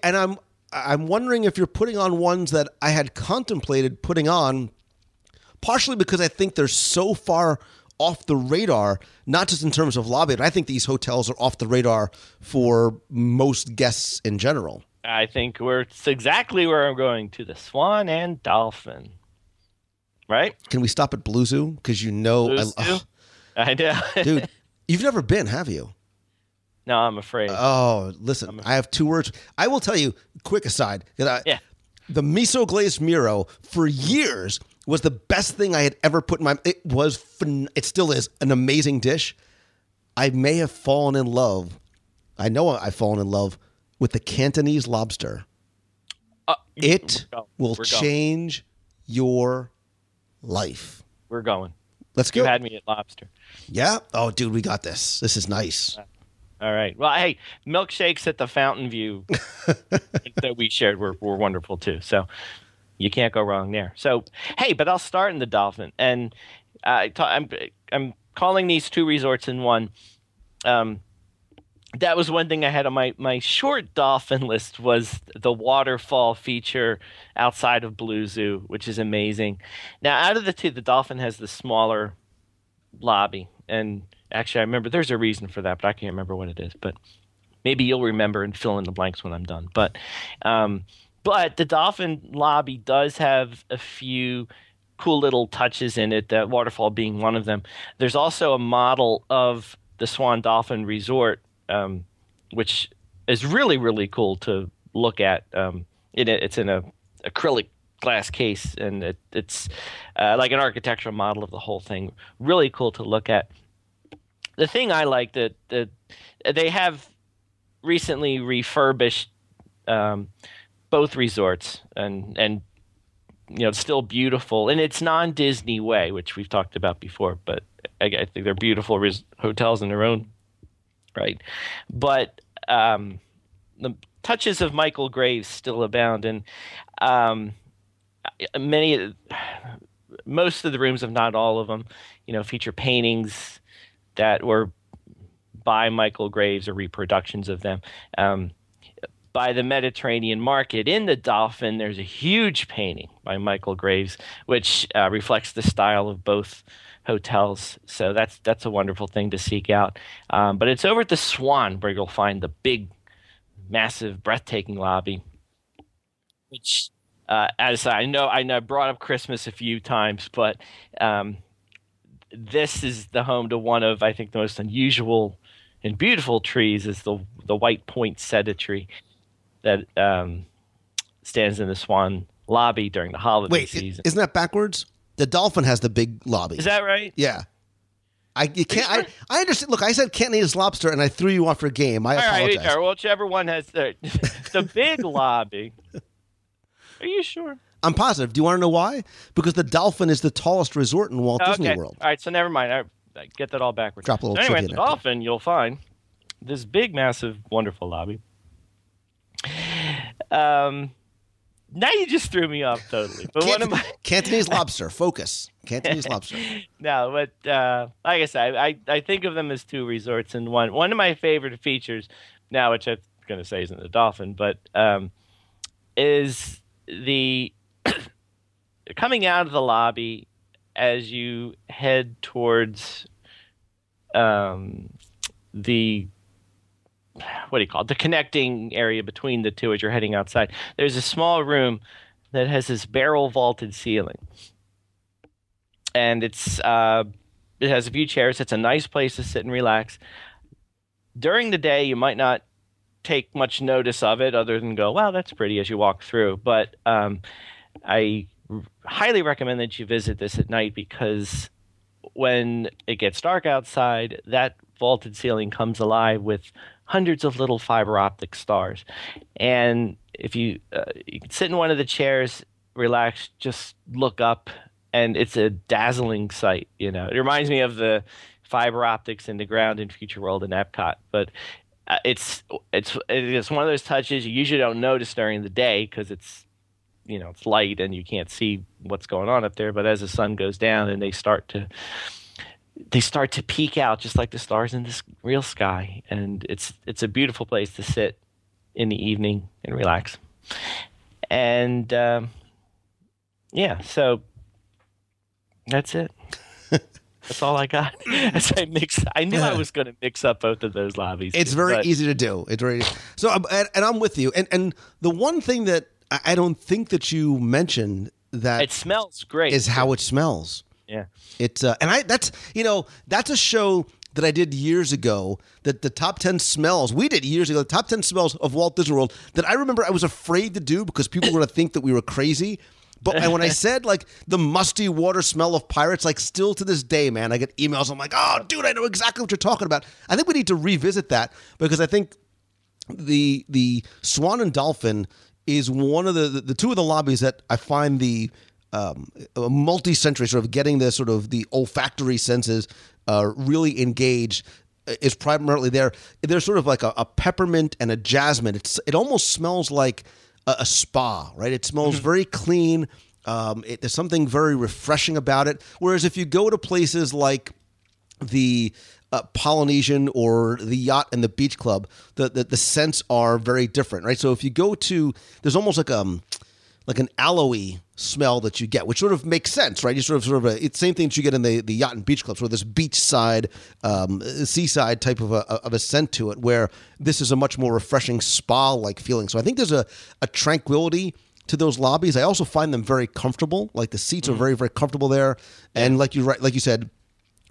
and I'm wondering if you're putting on ones that I had contemplated putting on, partially because I think they're so far off the radar, not just in terms of lobby, but I think these hotels are off the radar for most guests in general. I think it's exactly where I'm going, to the Swan and Dolphin. Right? Can we stop at Blue Zoo? Because you know, Blue Zoo? I know. Dude, you've never been, have you? No, I'm afraid. Oh, listen, I have two words. I will tell you, quick aside, because the miso glazed Miro for years was the best thing I had ever put in my... It still is an amazing dish. I may have fallen in love. I know I've fallen in love with the Cantonese lobster. It will change your life. We're going. Let's go. You had me at lobster. Yeah. Oh, dude, we got this. This is nice. All right. Well, hey, milkshakes at the Fountain View that we shared were wonderful too. So you can't go wrong there. So hey, but I'll start in the Dolphin, and I'm calling these two resorts in one. That was one thing I had on my short Dolphin list was the waterfall feature outside of Blue Zoo, which is amazing. Now, out of the two, the Dolphin has the smaller lobby. And actually, I remember there's a reason for that, but I can't remember what it is. But maybe you'll remember and fill in the blanks when I'm done. But the Dolphin lobby does have a few cool little touches in it, that waterfall being one of them. There's also a model of the Swan Dolphin Resort, which is really, really cool to look at. It's in an acrylic glass case, and it's like an architectural model of the whole thing. Really cool to look at. The thing I like that they have recently refurbished both resorts and you know, it's still beautiful, and it's non-Disney way, which we've talked about before, but I think they're beautiful hotels in their own. Right. But the touches of Michael Graves still abound. And most of the rooms, if not all of them, you know, feature paintings that were by Michael Graves or reproductions of them. By the Mediterranean market in the Dolphin, there's a huge painting by Michael Graves, which reflects the style of both hotels. So that's a wonderful thing to seek out. But it's over at the Swan where you'll find the big, massive, breathtaking lobby, which, as I know I brought up Christmas a few times, but this is the home to one of, I think, the most unusual and beautiful trees, is the white poinsettia tree that stands in the Swan lobby during the holiday season. Isn't that backwards? The Dolphin has the big lobby. Is that right? Yeah. I understand. Look, I said Cantonese lobster, and I threw you off your game. I apologize. All right, whichever one has the big lobby. Are you sure? I'm positive. Do you want to know why? Because the Dolphin is the tallest resort in Walt Disney World. All right, so never mind. I get that all backwards. Drop a little trivia. Anyway, the Dolphin, you'll find this big, massive, wonderful lobby. Now you just threw me off totally. But Cantonese lobster, focus. Cantonese lobster. No, but like I said, I think of them as two resorts in one. One of my favorite features now, which I'm going to say isn't the Dolphin, but is the coming out of the lobby as you head towards the... what do you call it? The connecting area between the two as you're heading outside. There's a small room that has this barrel vaulted ceiling, and it has a few chairs. It's a nice place to sit and relax. During the day, you might not take much notice of it, other than go, "Wow, that's pretty," as you walk through. But I highly recommend that you visit this at night, because when it gets dark outside, that vaulted ceiling comes alive with hundreds of little fiber optic stars. And if you can sit in one of the chairs, relax, just look up, and it's a dazzling sight. You know, it reminds me of the fiber optics in the ground in Future World and Epcot. But it's one of those touches you usually don't notice during the day, because it's, you know, it's light and you can't see what's going on up there. But as the sun goes down and they start to peek out, just like the stars in this real sky, and it's a beautiful place to sit in the evening and relax. And so that's it. That's all I got. I knew I was going to mix up both of those lobbies. It's very easy to do. It's very easy. So, and I'm with you. And the one thing that I don't think that you mentioned that it smells great is how it smells. Yeah. It's that's a show that I did years ago, that the top 10 smells, we did years ago, the top 10 smells of Walt Disney World that I remember I was afraid to do because people were going to think that we were crazy. But when I said, like, the musty water smell of pirates, like, still to this day, man, I get emails. I'm like, oh, dude, I know exactly what you're talking about. I think we need to revisit that because I think the Swan and Dolphin is one of the two of the lobbies that I find the multi-sensory sort of getting the sort of the olfactory senses really engaged is primarily there. There's sort of like a peppermint and a jasmine. It almost smells like a spa, right? It smells very clean. There's something very refreshing about it. Whereas if you go to places like the Polynesian or the Yacht and the Beach Club, the scents are very different, right? So if you go to, there's almost like an aloe smell that you get, which sort of makes sense, right? You sort of it's the same thing that you get in the Yacht and Beach Club, sort of this beachside, seaside type of a scent to it, where this is a much more refreshing spa-like feeling. So I think there's a tranquility to those lobbies. I also find them very comfortable. Like the seats are very, very comfortable there. And like you said,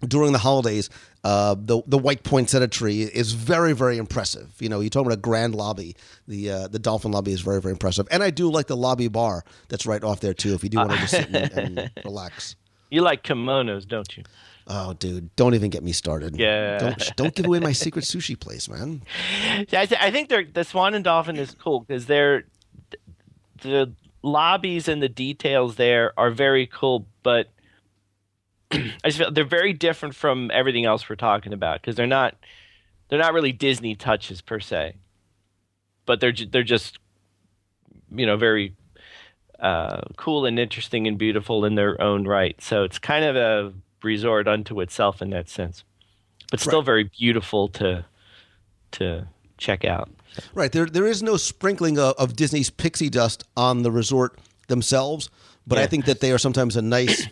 during the holidays, the white poinsettia tree is very, very impressive. You know, you're talking about a grand lobby. The Dolphin lobby is very, very impressive. And I do like the lobby bar that's right off there, too, if you do want to just sit and relax. You like kimonos, don't you? Oh, dude, don't even get me started. Yeah. Don't give away my secret sushi place, man. I think the Swan and Dolphin is cool because they're the lobbies and the details there are very cool, but I just feel they're very different from everything else we're talking about because they're not really Disney touches per se, but they're just, you know, very cool and interesting and beautiful in their own right. So it's kind of a resort unto itself in that sense, but still very beautiful to check out. Right. There is no sprinkling of Disney's pixie dust on the resort themselves, but I think that they are sometimes a nice.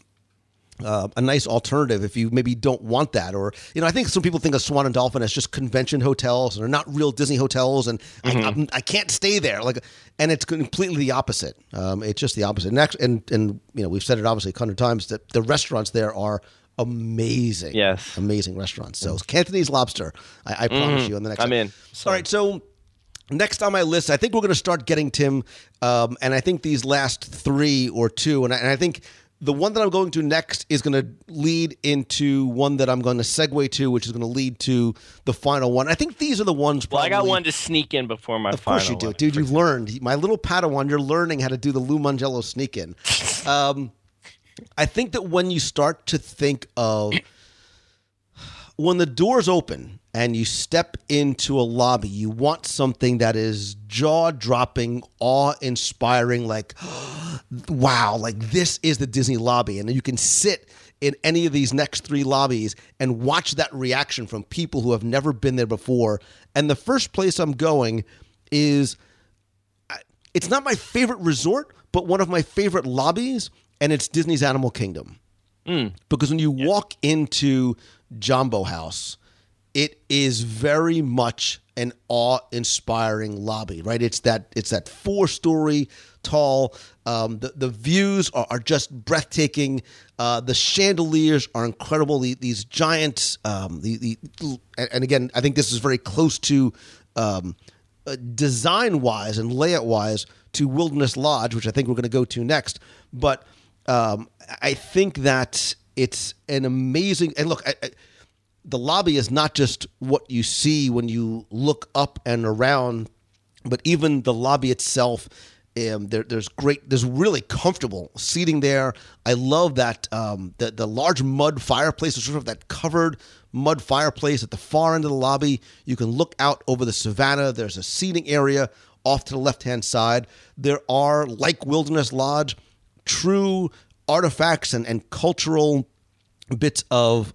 A nice alternative if you maybe don't want that, or you know, I think some people think of Swan and Dolphin as just convention hotels and they're not real Disney hotels, and I can't stay there. Like, and it's completely the opposite. It's just the opposite. And you know, we've said it obviously 100 times that the restaurants there are amazing, amazing restaurants. So Cantonese lobster, I promise you. On the next, I'm in. Sorry. All right, so. Next on my list, I think we're going to start getting Tim, and I think these last three or two, and I think. The one that I'm going to next is going to lead into one that I'm going to segue to, which is going to lead to the final one. I think these are the ones probably... Well, I got one to sneak in before my final one. Of course you do. Dude, you've learned. My little Padawan, you're learning how to do the Lou Mongello sneak in. I think that when you start to think of... When the doors open and you step into a lobby, you want something that is jaw-dropping, awe-inspiring, like, wow, like this is the Disney lobby. And you can sit in any of these next three lobbies and watch that reaction from people who have never been there before. And the first place I'm going is, it's not my favorite resort, but one of my favorite lobbies, and it's Disney's Animal Kingdom. Because when you walk into Jumbo House, it is very much an awe-inspiring lobby, right? It's that four-story tall. The views are just breathtaking. The chandeliers are incredible. These giant, and again, I think this is very close to design-wise and layout-wise to Wilderness Lodge, which I think we're going to go to next, but. I think that it's an amazing, and look, the lobby is not just what you see when you look up and around, but even the lobby itself, there's really comfortable seating there. I love that the large mud fireplace, sort of that covered mud fireplace at the far end of the lobby. You can look out over the savannah. There's a seating area off to the left-hand side. There are, like Wilderness Lodge, true artifacts and cultural bits of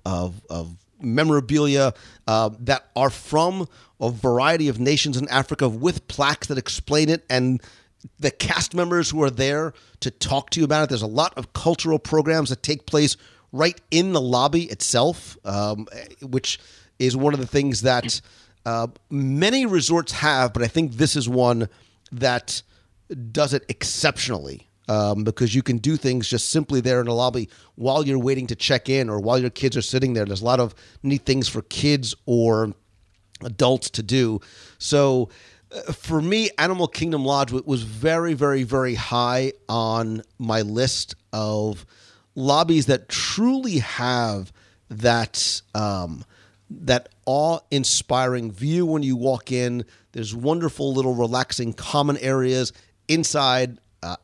memorabilia that are from a variety of nations in Africa with plaques that explain it and the cast members who are there to talk to you about it. There's a lot of cultural programs that take place right in the lobby itself, which is one of the things that many resorts have, but I think this is one that does it exceptionally because you can do things just simply there in the lobby while you're waiting to check in or while your kids are sitting there. There's a lot of neat things for kids or adults to do. So for me, Animal Kingdom Lodge was very, very, very high on my list of lobbies that truly have that that awe-inspiring view when you walk in. There's wonderful little relaxing common areas inside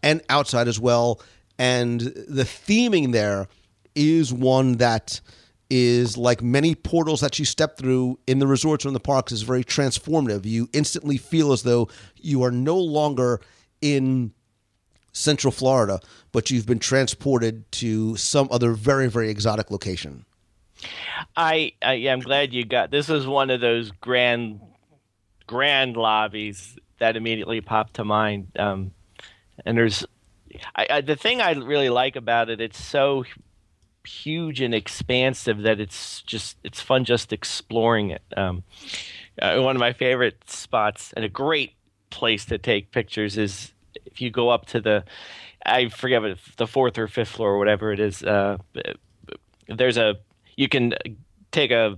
and outside as well. And the theming there is one that is, like many portals that you step through in the resorts or in the parks, is very transformative. You instantly feel as though you are no longer in Central Florida, but you've been transported to some other very, very exotic location. I am glad you got this. Is one of those grand lobbies that immediately popped to mind. And there's the thing I really like about it. It's so huge and expansive that it's fun just exploring it. One of my favorite spots and a great place to take pictures is if you go up to the, I forget what, the fourth or fifth floor or whatever it is. You can take a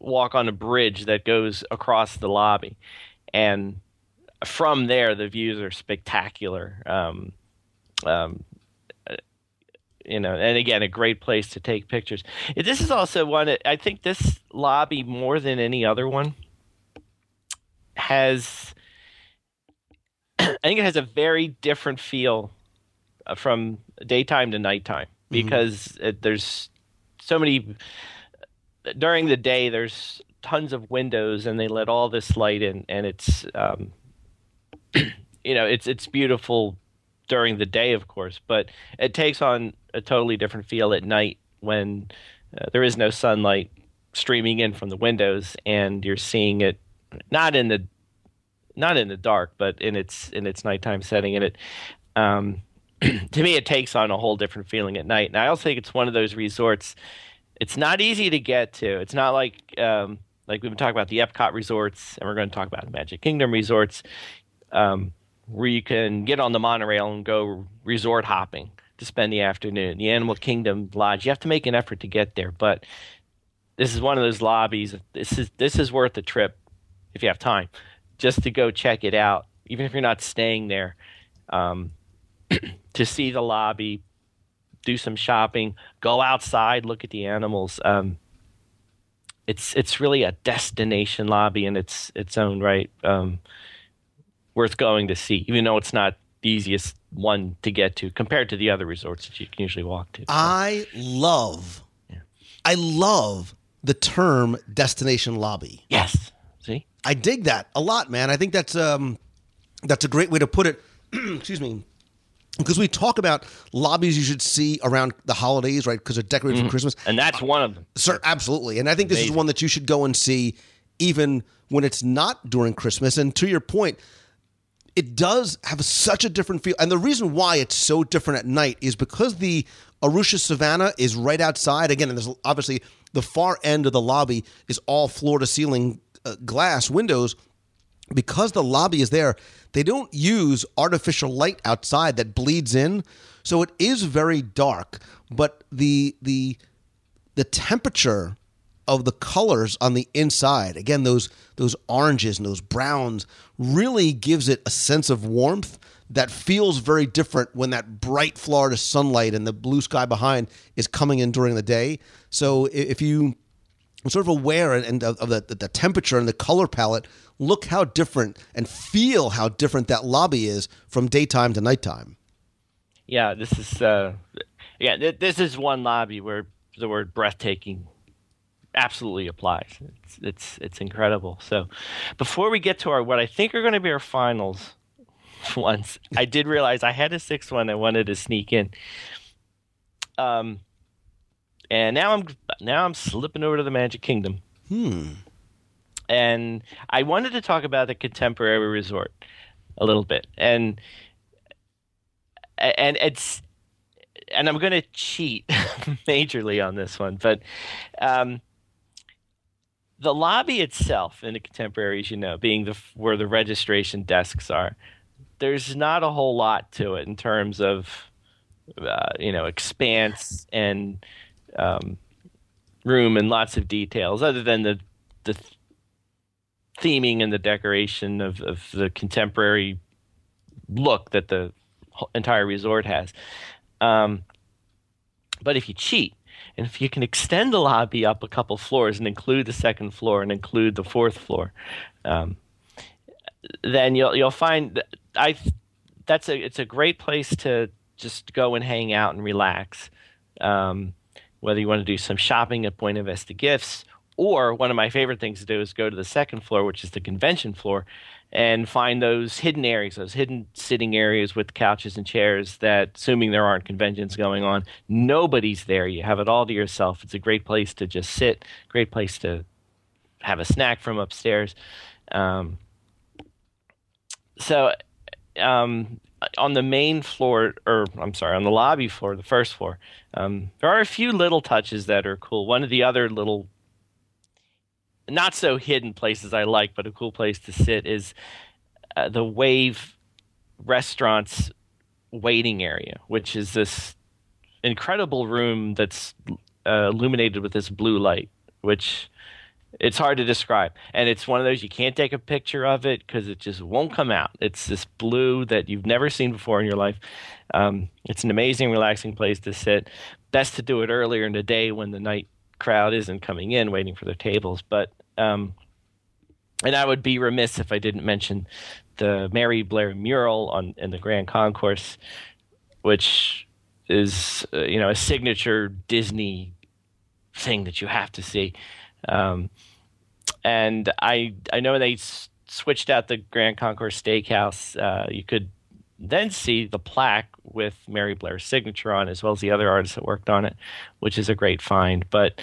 walk on a bridge that goes across the lobby, and from there the views are spectacular. And again, a great place to take pictures. This is also one, I think this lobby more than any other one has, I think it has a very different feel from daytime to nighttime, because there's so many, during the day there's tons of windows and they let all this light in, and it's it's beautiful during the day, of course, but it takes on a totally different feel at night when there is no sunlight streaming in from the windows, and you're seeing it not in the dark, but in its nighttime setting. And it to me, it takes on a whole different feeling at night. And I also think it's one of those resorts, it's not easy to get to. It's not like we've been talking about the Epcot resorts, and we're going to talk about Magic Kingdom resorts, where you can get on the monorail and go resort hopping to spend the afternoon. The Animal Kingdom Lodge, you have to make an effort to get there, but this is one of those lobbies. This is worth the trip if you have time, just to go check it out, even if you're not staying there. To see the lobby, do some shopping, go outside, look at the animals. It's really a destination lobby in its own right, worth going to see, even though it's not the easiest one to get to compared to the other resorts that you can usually walk to. So. I love the term destination lobby. Yes. See? I dig that a lot, man. I think that's a great way to put it. Excuse me. Because we talk about lobbies you should see around the holidays, right? Because they're decorated for Christmas. And that's one of them. Sir, absolutely. And I think this is one that you should go and see even when it's not during Christmas. And to your point, it does have such a different feel. And the reason why it's so different at night is because the Arusha Savannah is right outside. Again, and there's obviously the far end of the lobby is all floor-to-ceiling glass windows. Because the lobby is there, they don't use artificial light outside that bleeds in, so it is very dark. But the temperature of the colors on the inside, again, those oranges and those browns, really gives it a sense of warmth that feels very different when that bright Florida sunlight and the blue sky behind is coming in during the day. So if you are sort of aware and of the temperature and the color palette, look how different and feel how different that lobby is from daytime to nighttime. Yeah, this is one lobby where the word breathtaking absolutely applies. It's incredible. So, before we get to what I think are going to be our finals ones, I did realize I had a sixth one I wanted to sneak in. And now I'm slipping over to the Magic Kingdom. And I wanted to talk about the contemporary resort a little bit, and I'm going to cheat majorly on this one, but the lobby itself in the contemporary, being where the registration desks are, there's not a whole lot to it in terms of expanse and room and lots of details, other than the theming and the decoration of the contemporary look that the entire resort has. But if you cheat, and if you can extend the lobby up a couple floors and include the second floor and include the fourth floor, then you'll find that it's a great place to just go and hang out and relax. Whether you want to do some shopping at Buena Vista Gifts, or one of my favorite things to do is go to the second floor, which is the convention floor, and find those hidden areas, those hidden sitting areas with couches and chairs that, assuming there aren't conventions going on, nobody's there. You have it all to yourself. It's a great place to just sit, great place to have a snack from upstairs. On the main floor, on the lobby floor, the first floor, there are a few little touches that are cool. One of the other little not so hidden places I like, but a cool place to sit is the Wave Restaurant's waiting area, which is this incredible room that's illuminated with this blue light, which it's hard to describe. And it's one of those you can't take a picture of it because it just won't come out. It's this blue that you've never seen before in your life. It's an amazing, relaxing place to sit. Best to do it earlier in the day when the night crowd isn't coming in waiting for their tables, but and I would be remiss if I didn't mention the Mary Blair mural in the Grand Concourse, which is a signature Disney thing that you have to see. And I know they switched out the Grand Concourse Steakhouse. You could then see the plaque with Mary Blair's signature on, as well as the other artists that worked on it, which is a great find. But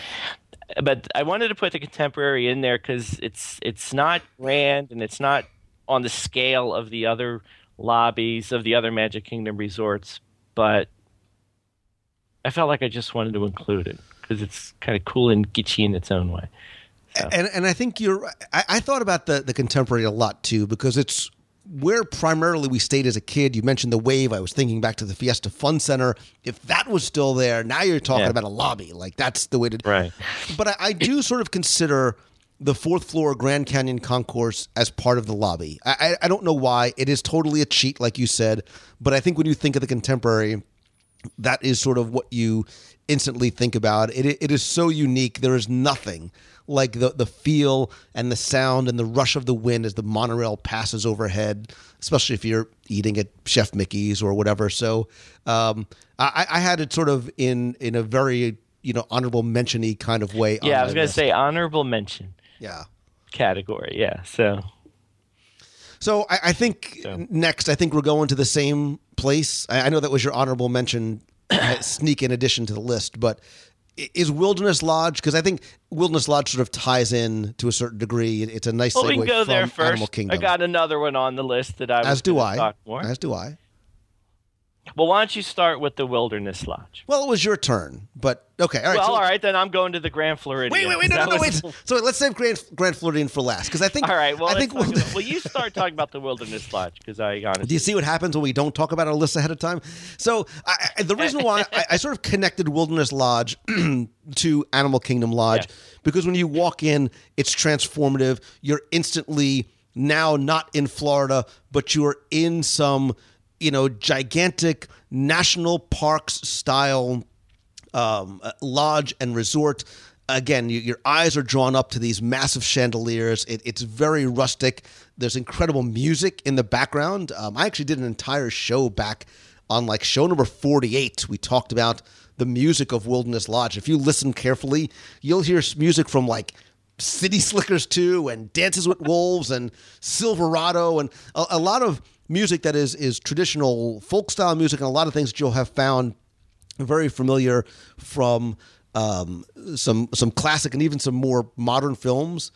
I wanted to put the contemporary in there because it's not grand and it's not on the scale of the other lobbies of the other Magic Kingdom resorts. But I felt like I just wanted to include it because it's kind of cool and kitschy in its own way. So. And I think I thought about the contemporary a lot too, because it's where primarily we stayed as a kid. You mentioned the Wave. I was thinking back to the Fiesta Fun Center. If that was still there, now you're talking about a lobby. Like, that's the way to do it. But I do sort of consider the fourth floor Grand Canyon Concourse as part of the lobby. I don't know why. It is totally a cheat, like you said. But I think when you think of the contemporary, that is sort of what you instantly think about. It is so unique. There is nothing like the feel and the sound and the rush of the wind as the monorail passes overhead, especially if you're eating at Chef Mickey's or whatever. So I had it sort of in a very, honorable mention-y kind of way. Yeah, I was going to say honorable mention. Yeah. Category, yeah. So I think next, I think we're going to the same place. I know that was your honorable mention sneak in addition to the list, but is Wilderness Lodge, because I think Wilderness Lodge sort of ties in to a certain degree. It's a nice segue from Animal Kingdom. I got another one on the list that I was going to talk more. As do I. Well, why don't you start with the Wilderness Lodge? Well, it was your turn, but okay. All right, then I'm going to the Grand Floridian. Wait, wait. So let's save Grand Floridian for last, because I think... All right, well, you start talking about the Wilderness Lodge, because I honestly... Do you see what happens when we don't talk about our list ahead of time? So the reason why I sort of connected Wilderness Lodge to Animal Kingdom Lodge, because when you walk in, it's transformative. You're instantly now not in Florida, but you're in some... gigantic national parks style lodge and resort. Again, your eyes are drawn up to these massive chandeliers. It's very rustic. There's incredible music in the background. I actually did an entire show back on show number 48. We talked about the music of Wilderness Lodge. If you listen carefully, you'll hear music from City Slickers 2 and Dances with Wolves and Silverado and a lot of music that is traditional folk style music, and a lot of things that you'll have found very familiar from some classic and even some more modern films.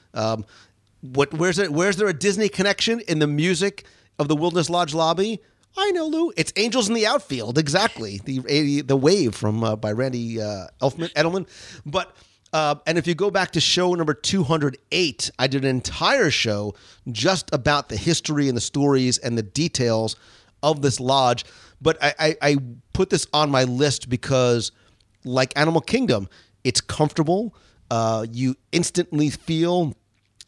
Where's there a Disney connection in the music of the Wilderness Lodge lobby? I know, Lou. It's Angels in the Outfield, exactly. The Wave by Randy Edelman, but. And if you go back to show number 208, I did an entire show just about the history and the stories and the details of this lodge. But I put this on my list because, like Animal Kingdom, it's comfortable. You instantly feel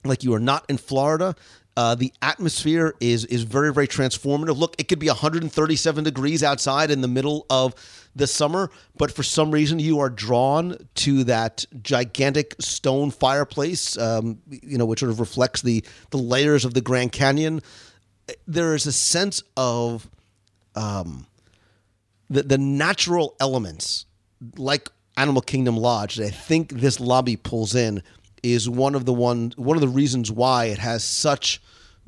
like you are not in Florida. The atmosphere is very, very transformative. Look, it could be 137 degrees outside in the middle of the summer, but for some reason you are drawn to that gigantic stone fireplace, which sort of reflects the layers of the Grand Canyon. There is a sense of the natural elements, like Animal Kingdom Lodge, that I think this lobby pulls in, is one of the reasons why it has such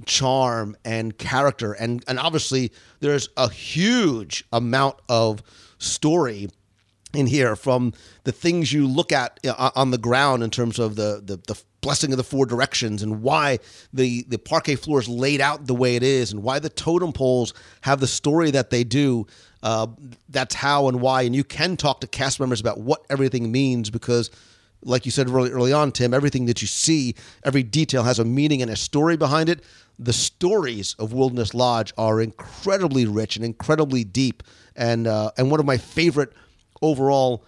charm and character, and obviously there's a huge amount of story in here, from the things you look at on the ground in terms of the blessing of the four directions, and why the parquet floor is laid out the way it is, and why the totem poles have the story that they do. That's how and why, and you can talk to cast members about what everything means, because, like you said really early on, Tim, everything that you see, every detail has a meaning and a story behind it. The stories of Wilderness Lodge are incredibly rich and incredibly deep, and one of my favorite overall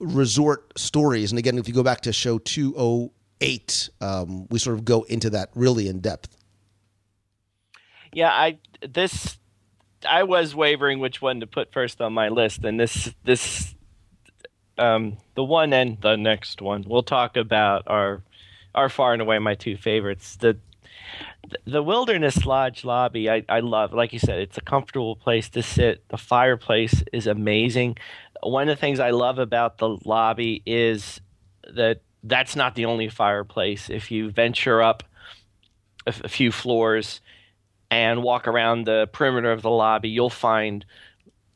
resort stories. And again, if you go back to show 208, we sort of go into that really in depth. Yeah, I was wavering which one to put first on my list, and this. The one and the next one we'll talk about are far and away my two favorites. The Wilderness Lodge lobby I love. Like you said, it's a comfortable place to sit. The fireplace is amazing. One of the things I love about the lobby is that's not the only fireplace. If you venture up a few floors and walk around the perimeter of the lobby, you'll find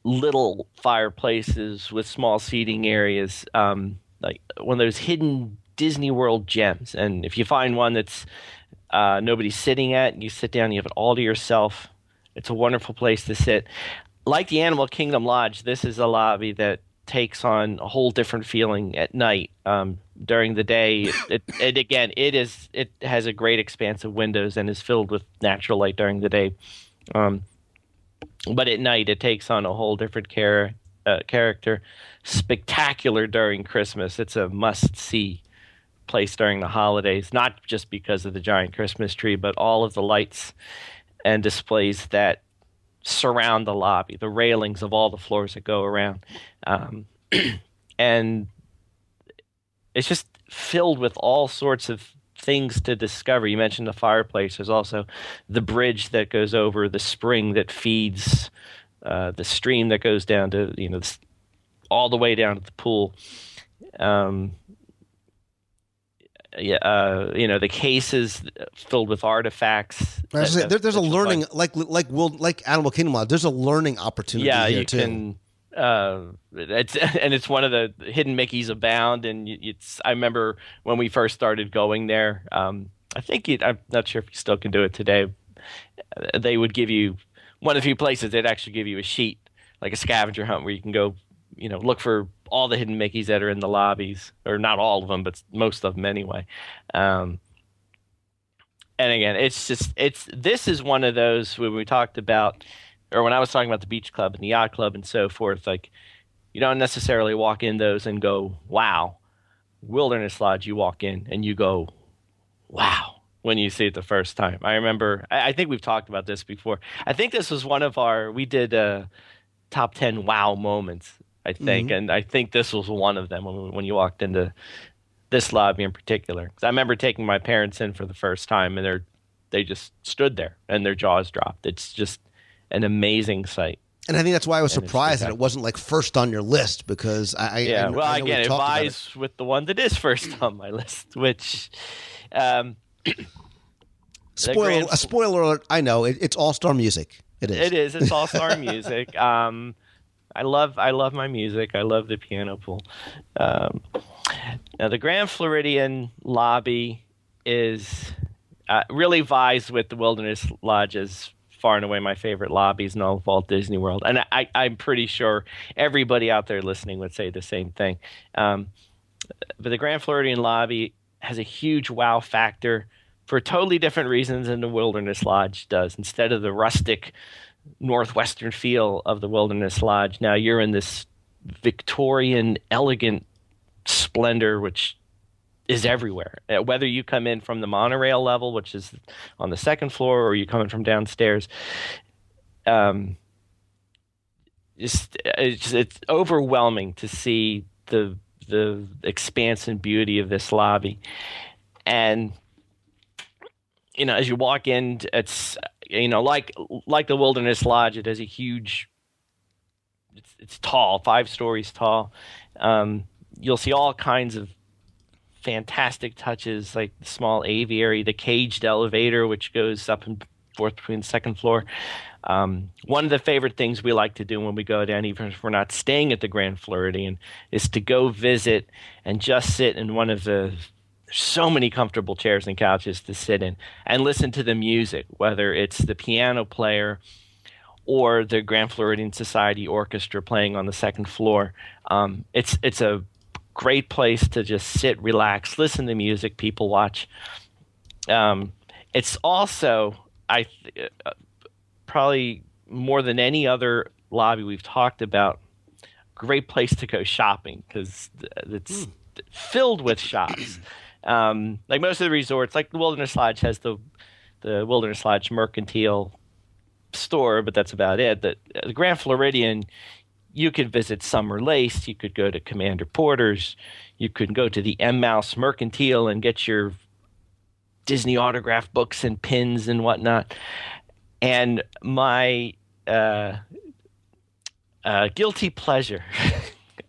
little fireplaces with small seating areas, like one of those hidden Disney World gems. And if you find one that's nobody's sitting at, you sit down, you have it all to yourself. It's a wonderful place to sit. Like the Animal Kingdom Lodge, this is a lobby that takes on a whole different feeling at night. During the day, it has a great expanse of windows and is filled with natural light during the day. But at night, it takes on a whole different character. Spectacular during Christmas. It's a must-see place during the holidays, not just because of the giant Christmas tree, but all of the lights and displays that surround the lobby, the railings of all the floors that go around. And it's just filled with all sorts of things to discover. You mentioned the fireplace. There's also the bridge that goes over the spring that feeds the stream that goes down to, all the way down to the pool. The cases filled with artifacts. There's a learning, like Animal Kingdom Lodge, there's a learning opportunity here too. It's one of the hidden Mickeys abound, and I remember when we first started going there. I'm not sure if you still can do it today. They would give you one of the few places they'd actually give you a sheet, like a scavenger hunt, where you can go, look for all the hidden Mickeys that are in the lobbies, or not all of them, but most of them anyway. And again, this is one of those when we talked about. Or when I was talking about the Beach Club and the Yacht Club and so forth, like, you don't necessarily walk in those and go, wow. Wilderness Lodge, you walk in and you go, wow, when you see it the first time. I remember, I think we've talked about this before. I think this was one of we did top 10 wow moments, I think. Mm-hmm. And I think this was one of them when you walked into this lobby in particular. 'Cause I remember taking my parents in for the first time, and they just stood there and their jaws dropped. It's just an amazing sight. And I think that's why I was surprised that it wasn't like first on your list, because I again, it vies with the one that is first on my list, which spoiler alert, I know it's all-star music. It's all-star music. I love my music. I love the piano pool. Now the Grand Floridian lobby is really vies with the Wilderness Lodge's far and away my favorite lobbies in all of Walt Disney World. And I'm pretty sure everybody out there listening would say the same thing. But the Grand Floridian lobby has a huge wow factor for totally different reasons than the Wilderness Lodge does. Instead of the rustic northwestern feel of the Wilderness Lodge, now you're in this Victorian, elegant splendor, which is everywhere. Whether you come in from the monorail level, which is on the second floor, or you come in from downstairs, it's overwhelming to see the expanse and beauty of this lobby. And you know, as you walk in, it's, you know, like the Wilderness Lodge, it has a huge, it's tall, 5 stories tall. You'll see all kinds of fantastic touches, like the small aviary, the caged elevator, which goes up and forth between the second floor. One of the favorite things we like to do when we go down, even if we're not staying at the Grand Floridian, is to go visit and just sit in one of the so many comfortable chairs and couches to sit in and listen to the music, whether it's the piano player or the Grand Floridian Society Orchestra playing on the second floor. It's a great place to just sit, relax, listen to music, people watch. It's also, probably more than any other lobby we've talked about, great place to go shopping, because it's filled with shops. Like most of the resorts, like the Wilderness Lodge has the Wilderness Lodge Mercantile store, but that's about it. The Grand Floridian, you could visit Summer Lace, you could go to Commander Porter's, you could go to the M. Mouse Mercantile and get your Disney autograph books and pins and whatnot. And my guilty pleasure,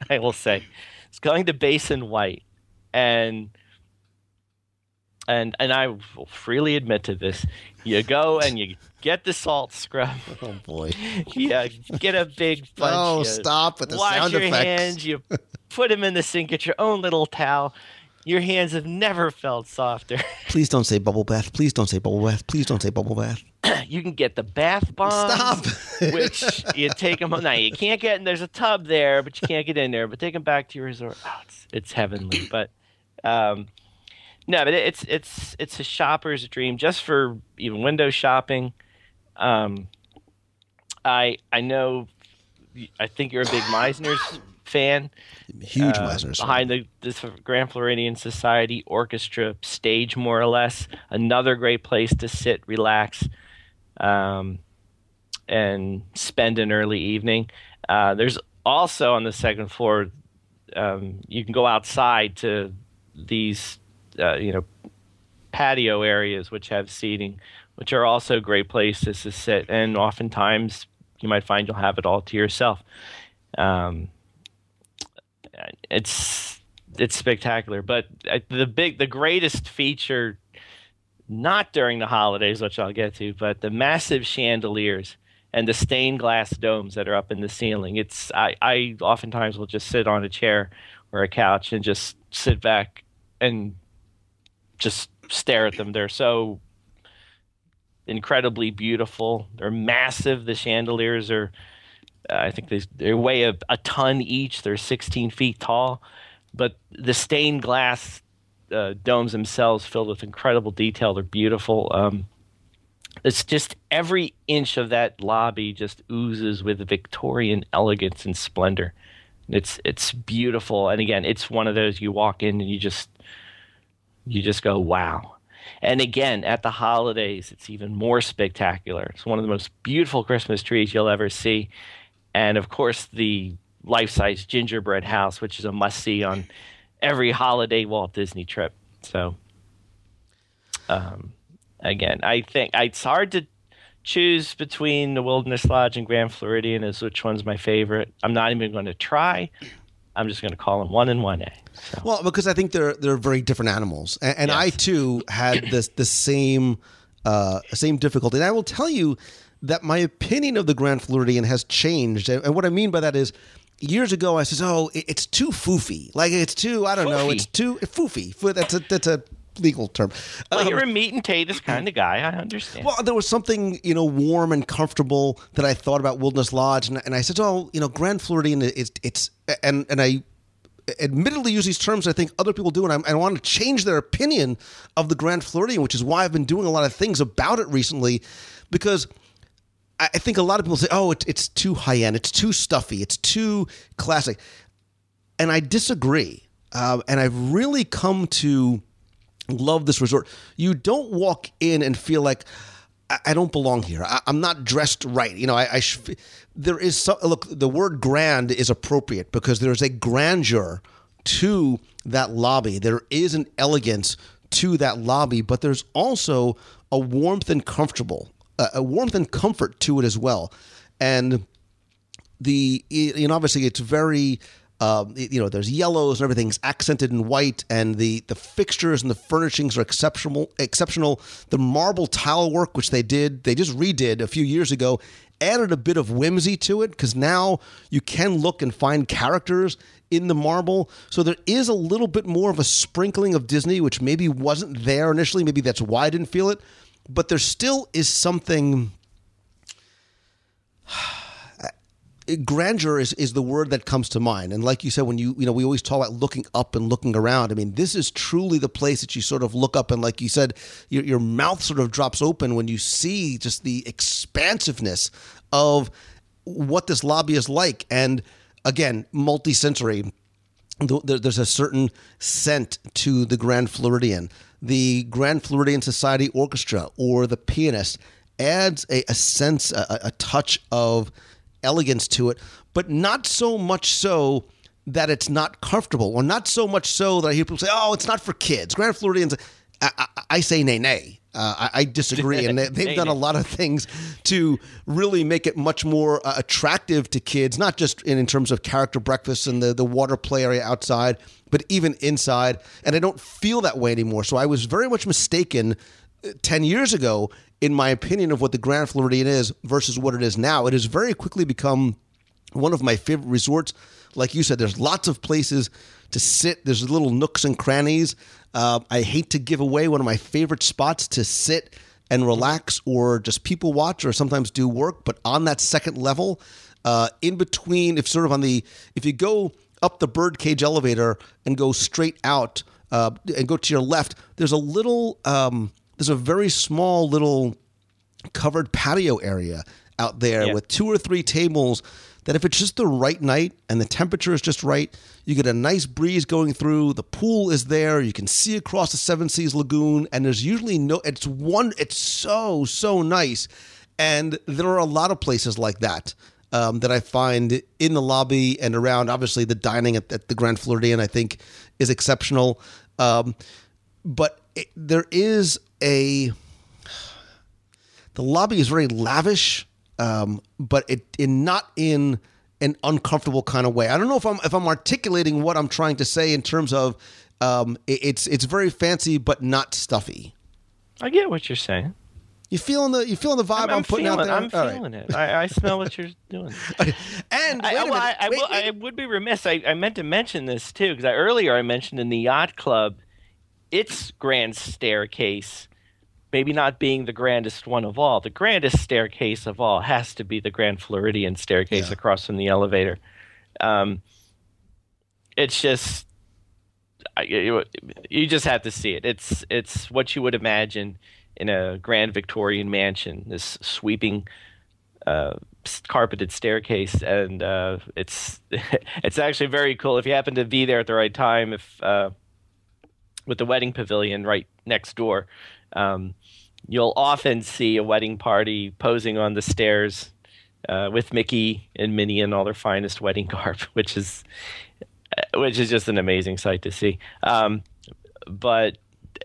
I will say, is going to Basin White. And I will freely admit to this, you go and you get the salt scrub. Oh, boy. Yeah, get a big bunch. Oh, stop with the sound effects. Wash your hands. You put them in the sink. Get your own little towel. Your hands have never felt softer. Please don't say bubble bath. Please don't say bubble bath. Please don't say bubble bath. You can get the bath bombs. Stop. Which you take them home. Now, you can't get in. There's a tub there, but you can't get in there. But take them back to your resort. Oh, it's heavenly. But no, but it's a shopper's dream, just for even window shopping. I know, I think you're a big Meisner's fan. Huge Meisner's behind fan. The Grand Floridian Society Orchestra stage, more or less. Another great place to sit, relax, and spend an early evening. There's also on the second floor, you can go outside to these patio areas which have seating, which are also great places to sit. And oftentimes you might find you'll have it all to yourself. It's spectacular. But the greatest feature, not during the holidays, which I'll get to, but the massive chandeliers and the stained glass domes that are up in the ceiling. I oftentimes will just sit on a chair or a couch and just sit back and just stare at them. They're so incredibly beautiful. They're massive. The chandeliers are, I think they weigh a ton each. They're 16 feet tall. But the stained glass domes themselves, filled with incredible detail, they're beautiful. It's just every inch of that lobby just oozes with Victorian elegance and splendor. It's beautiful. And again, it's one of those you walk in and you just go, wow. And again, at the holidays, it's even more spectacular. It's one of the most beautiful Christmas trees you'll ever see. And, of course, the life-size gingerbread house, which is a must-see on every holiday Walt Disney trip. So, again, I think it's hard to choose between the Wilderness Lodge and Grand Floridian as which one's my favorite. I'm not even going to try. I'm just going to call them 1 and 1A. So. Well, because I think they're very different animals. And yes. I, too, had the same difficulty. And I will tell you that my opinion of the Grand Floridian has changed. And what I mean by that is, years ago, I says, oh, it's too foofy. Like, it's too, I don't know, it's too foofy. That's a legal term. Well, you're a meat and potatoes kind of guy. I understand. Well, there was something, warm and comfortable that I thought about Wilderness Lodge. And I said, Grand Floridian, it's and I admittedly use these terms I think other people do, and I want to change their opinion of the Grand Floridian, which is why I've been doing a lot of things about it recently, because I think a lot of people say, oh, it's too high-end, it's too stuffy, it's too classic. And I disagree. And I've really come to love this resort. You don't walk in and feel like, I don't belong here. I'm not dressed right. You know, there is some, look, the word grand is appropriate because there is a grandeur to that lobby. There is an elegance to that lobby, but there's also a warmth and comfort to it as well. And obviously it's very, there's yellows and everything's accented in white, and the fixtures and the furnishings are exceptional. The marble tile work, which they just redid a few years ago, added a bit of whimsy to it because now you can look and find characters in the marble. So there is a little bit more of a sprinkling of Disney, which maybe wasn't there initially. Maybe that's why I didn't feel it. But there still is something... grandeur is the word that comes to mind. And like you said, when we always talk about looking up and looking around. I mean, this is truly the place that you sort of look up and, like you said, your mouth sort of drops open when you see just the expansiveness of what this lobby is like. And again, multi-sensory, there's a certain scent to the Grand Floridian. The Grand Floridian Society Orchestra or the pianist adds a sense, a touch of elegance to it, but not so much so that it's not comfortable, or not so much so that I hear people say, oh, it's not for kids. Grand Floridians, I say nay, nay. I disagree, and they've done a lot of things to really make it much more attractive to kids, not just in terms of character breakfast and the water play area outside, but even inside, and I don't feel that way anymore. So I was very much mistaken 10 years ago in my opinion of what the Grand Floridian is versus what it is now. It has very quickly become one of my favorite resorts. Like you said, there's lots of places to sit. There's little nooks and crannies. I hate to give away one of my favorite spots to sit and relax or just people watch or sometimes do work. But on that second level, in between, if you go up the birdcage elevator and go straight out and go to your left, there's a very small little covered patio area out there with 2 or 3 tables that if it's just the right night and the temperature is just right, you get a nice breeze going through, the pool is there, you can see across the Seven Seas Lagoon, and there's usually it's so, so nice. And there are a lot of places like that that I find in the lobby and around. Obviously, the dining at the Grand Floridian, I think, is exceptional. But there is... The lobby is very lavish, but not in an uncomfortable kind of way. I don't know if I'm articulating what I'm trying to say in terms of it's very fancy but not stuffy. I get what you're saying. You feeling the vibe I'm putting out there? I'm feeling it. I smell what you're doing. Okay. And I would be remiss. I meant to mention this too because earlier I mentioned in the Yacht Club, its grand staircase, maybe not being the grandest one of all, the grandest staircase of all has to be the Grand Floridian staircase across from the elevator. It's just you just have to see it. It's what you would imagine in a grand Victorian mansion. This sweeping carpeted staircase, and it's actually very cool if you happen to be there at the right time. With the wedding pavilion right next door, you'll often see a wedding party posing on the stairs with Mickey and Minnie in all their finest wedding garb, which is just an amazing sight to see. And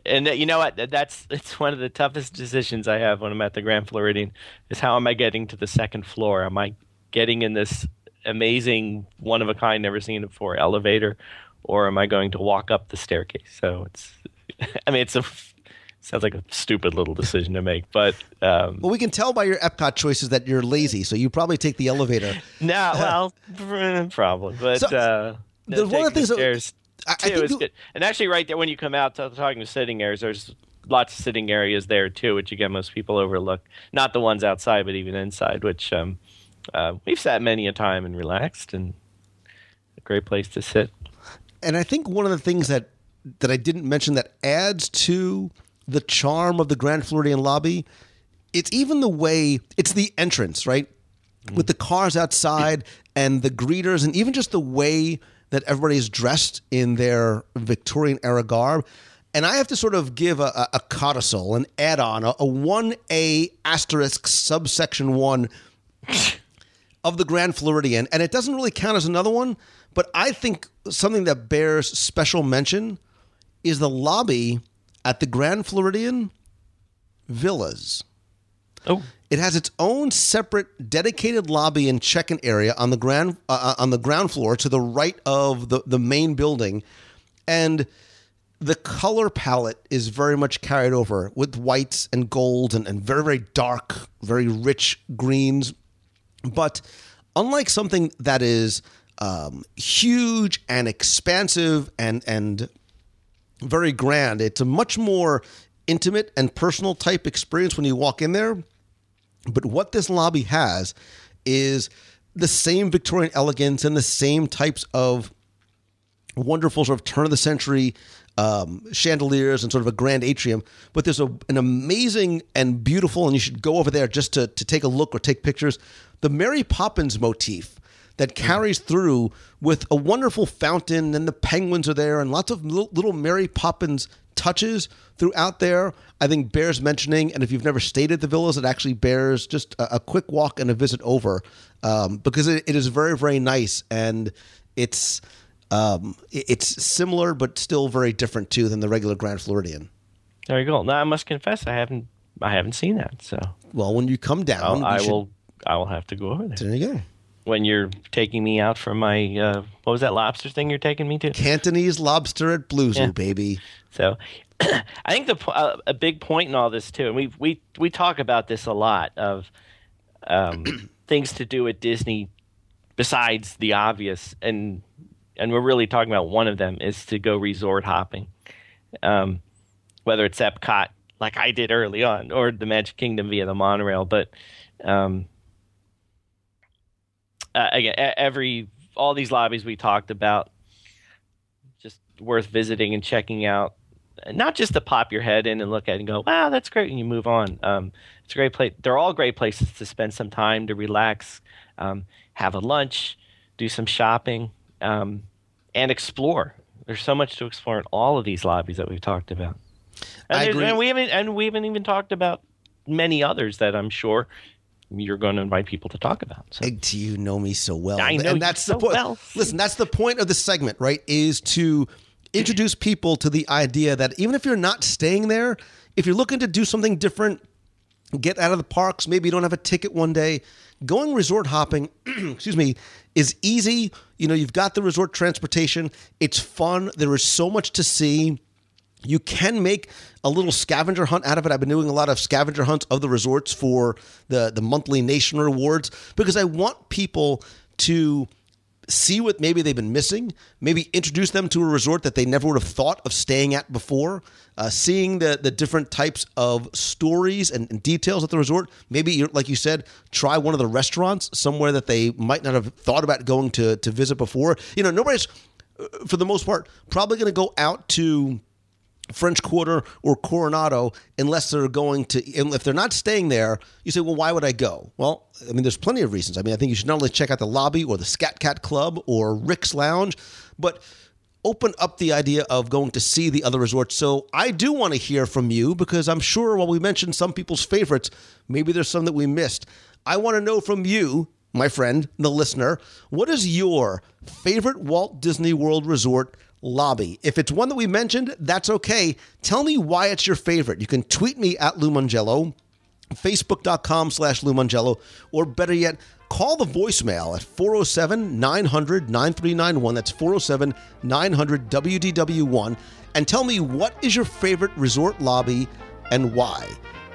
you know what? It's one of the toughest decisions I have when I'm at the Grand Floridian is how am I getting to the second floor? Am I getting in this amazing, one of a kind, never seen before elevator? Or am I going to walk up the staircase? So sounds like a stupid little decision to make, but well, we can tell by your Epcot choices that you're lazy, so you probably take the elevator. No, well, probably, but one of the things stairs too is good. And actually, right there when you come out, talking to sitting areas, there's lots of sitting areas there too, which again most people overlook. Not the ones outside, but even inside, which we've sat many a time and relaxed, and a great place to sit. And I think one of the things that I didn't mention that adds to the charm of the Grand Floridian lobby, it's even the way, it's the entrance, right? Mm-hmm. With the cars outside and the greeters and even just the way that everybody's dressed in their Victorian-era garb. And I have to sort of give a codicil, an add-on, a 1A asterisk subsection 1 of the Grand Floridian. And it doesn't really count as another one, but I think something that bears special mention is the lobby at the Grand Floridian Villas. Oh. It has its own separate dedicated lobby and check-in area on the ground floor to the right of the main building. And the color palette is very much carried over with whites and golds and very, very dark, very rich greens. But unlike something that is huge and expansive and very grand, it's a much more intimate and personal type experience when you walk in there. But what this lobby has is the same Victorian elegance and the same types of wonderful sort of turn-of-the-century chandeliers and sort of a grand atrium, but there's an amazing and beautiful, and you should go over there just to take a look or take pictures, the Mary Poppins motif that carries through with a wonderful fountain, and the penguins are there, and lots of little Mary Poppins touches throughout there, I think bears mentioning. And if you've never stayed at the villas, it actually bears just a quick walk and a visit over, because it is very, very nice, and it's similar but still very different too than the regular Grand Floridian. There you go. Now I must confess I haven't seen that. So well, when you come down, I will have to go over there. There you go. When you're taking me out for my what was that lobster thing you're taking me to? Cantonese lobster at Blue Zoo, baby. So I think a big point in all this too, and we talk about this a lot of things to do at Disney besides the obvious, and we're really talking about one of them is to go resort hopping, whether it's Epcot, like I did early on, or the Magic Kingdom via the monorail. But again, all these lobbies we talked about, just worth visiting and checking out. Not just to pop your head in and look at it and go, wow, that's great, and you move on. It's a great place. They're all great places to spend some time, to relax, have a lunch, do some shopping. And explore. There's so much to explore in all of these lobbies that we've talked about. I agree. And we haven't even talked about many others that I'm sure you're going to invite people to talk about. So. Do you know me so well? I know, and that's you so point. Well. Listen, that's the point of this segment, right, is to introduce people to the idea that even if you're not staying there, if you're looking to do something different, get out of the parks, maybe you don't have a ticket one day, going resort hopping, excuse me, is easy. You know, you've got the resort transportation. It's fun. There is so much to see. You can make a little scavenger hunt out of it. I've been doing a lot of scavenger hunts of the resorts for the monthly nation rewards because I want people to see what maybe they've been missing, maybe introduce them to a resort that they never would have thought of staying at before, seeing the different types of stories and details at the resort. Maybe, like you said, try one of the restaurants somewhere that they might not have thought about going to visit before. You know, nobody's, for the most part, probably going to go out to French Quarter or Coronado unless they're going to, if they're not staying there, you say, well, why would I go? Well, I mean, there's plenty of reasons. I mean, I think you should not only check out the lobby or the Scat Cat Club or Rick's Lounge, but open up the idea of going to see the other resorts. So I do want to hear from you because I'm sure while we mentioned some people's favorites, maybe there's some that we missed. I want to know from you, my friend, the listener, what is your favorite Walt Disney World resort lobby? If it's one that we mentioned, that's okay. Tell me why it's your favorite. You can tweet me at Lou Mongello, facebook.com/Lou Mongello, or better yet, call the voicemail at 407-900-9391. That's 407-900-WDW1. And tell me what is your favorite resort lobby and why.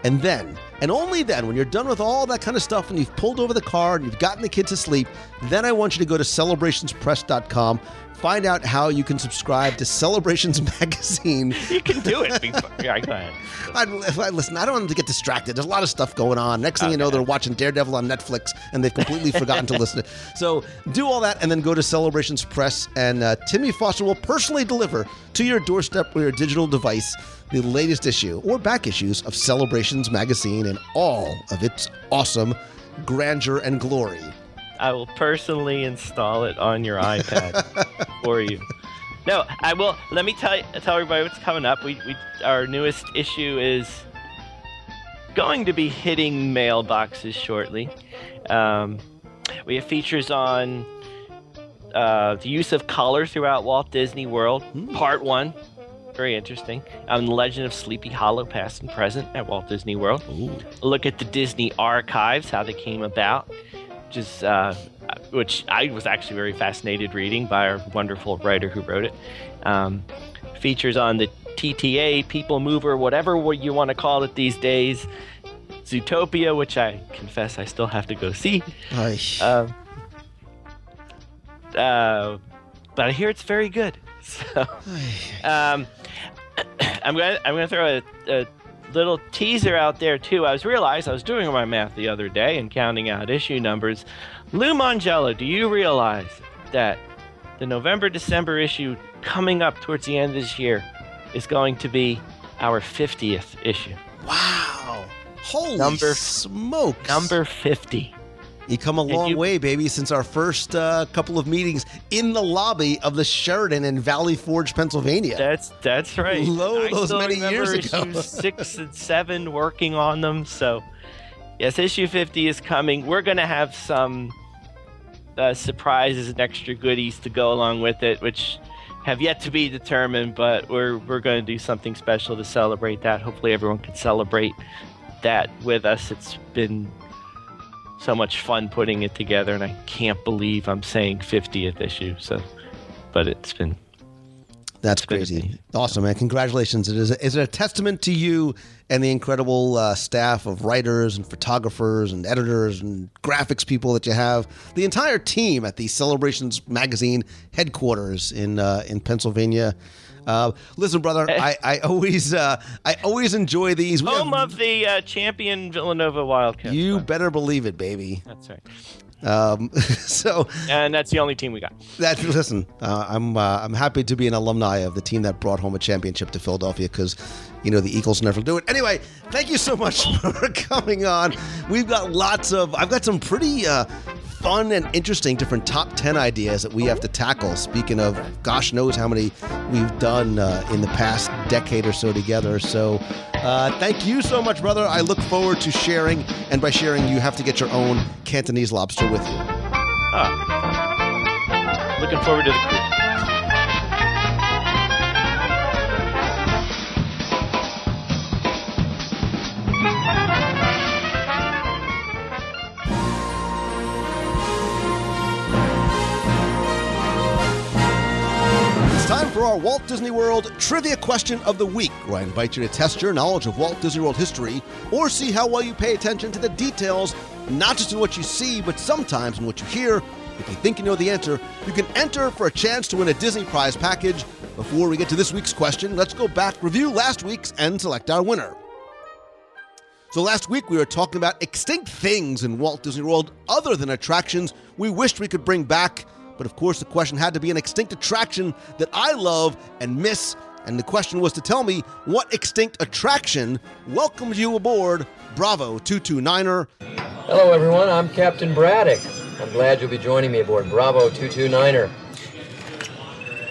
And then And only then, when you're done with all that kind of stuff and you've pulled over the car and you've gotten the kids to sleep, then I want you to go to celebrationspress.com. Find out how you can subscribe to Celebrations Magazine. You can do it. Yeah, go ahead. Listen, I don't want them to get distracted. There's a lot of stuff going on. Next thing you know, they're watching Daredevil on Netflix, and they've completely forgotten to listen. So do all that, and then go to Celebrations Press, and Timmy Foster will personally deliver to your doorstep or your digital device the latest issue or back issues of Celebrations Magazine and all of its awesome grandeur and glory. I will personally install it on your iPad for you. No, I will. Let me tell everybody what's coming up. We our newest issue is going to be hitting mailboxes shortly. We have features on the use of color throughout Walt Disney World, Part 1. Very interesting. The Legend of Sleepy Hollow, Past and Present at Walt Disney World. Ooh. Look at the Disney archives, how they came about. Which I was actually very fascinated reading by our wonderful writer who wrote it. Features on the TTA, People Mover, whatever you want to call it these days. Zootopia, which I confess I still have to go see. But I hear it's very good. So I'm gonna throw a little teaser out there too. I was doing my math the other day and counting out issue numbers. Lou Mongello, do you realize that the November-December issue coming up towards the end of this year is going to be our 50th issue? Wow! Holy smokes! Number 50. You come a long way, baby, since our first couple of meetings in the lobby of the Sheraton in Valley Forge, Pennsylvania. That's right. Those many years ago. I remember issues 6 and 7 working on them. So, yes, issue 50 is coming. We're going to have some surprises and extra goodies to go along with it, which have yet to be determined, but we're going to do something special to celebrate that. Hopefully everyone can celebrate that with us. It's been so much fun putting it together, and I can't believe I'm saying 50th issue. So, but it's been crazy, awesome, man! Congratulations! It is a testament to you and the incredible staff of writers and photographers and editors and graphics people that you have. The entire team at the Celebrations Magazine headquarters in Pennsylvania. Listen, brother, I always enjoy these. Home of the champion Villanova Wildcats. You better believe it, baby. That's right. And that's the only team we got. I'm happy to be an alumni of the team that brought home a championship to Philadelphia, because the Eagles never do it. Anyway, thank you so much for coming on. We've got I've got some pretty fun and interesting different top 10 ideas that we have to tackle. Speaking of, gosh knows how many we've done in the past decade or so together. So thank you so much, brother. I look forward to sharing. And by sharing, you have to get your own Cantonese lobster with you. Looking forward to the cruise. Time for our Walt Disney World Trivia Question of the Week, where I invite you to test your knowledge of Walt Disney World history or see how well you pay attention to the details, not just in what you see, but sometimes in what you hear. If you think you know the answer, you can enter for a chance to win a Disney prize package. Before we get to this week's question, let's go back, review last week's, and select our winner. So last week we were talking about extinct things in Walt Disney World other than attractions we wished we could bring back. But of course, the question had to be an extinct attraction that I love and miss. And the question was to tell me what extinct attraction welcomed you aboard Bravo 229er. Hello, everyone. I'm Captain Braddock. I'm glad you'll be joining me aboard Bravo 229er.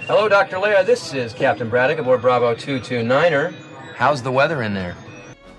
Hello, Dr. Leia. This is Captain Braddock aboard Bravo 229er. How's the weather in there?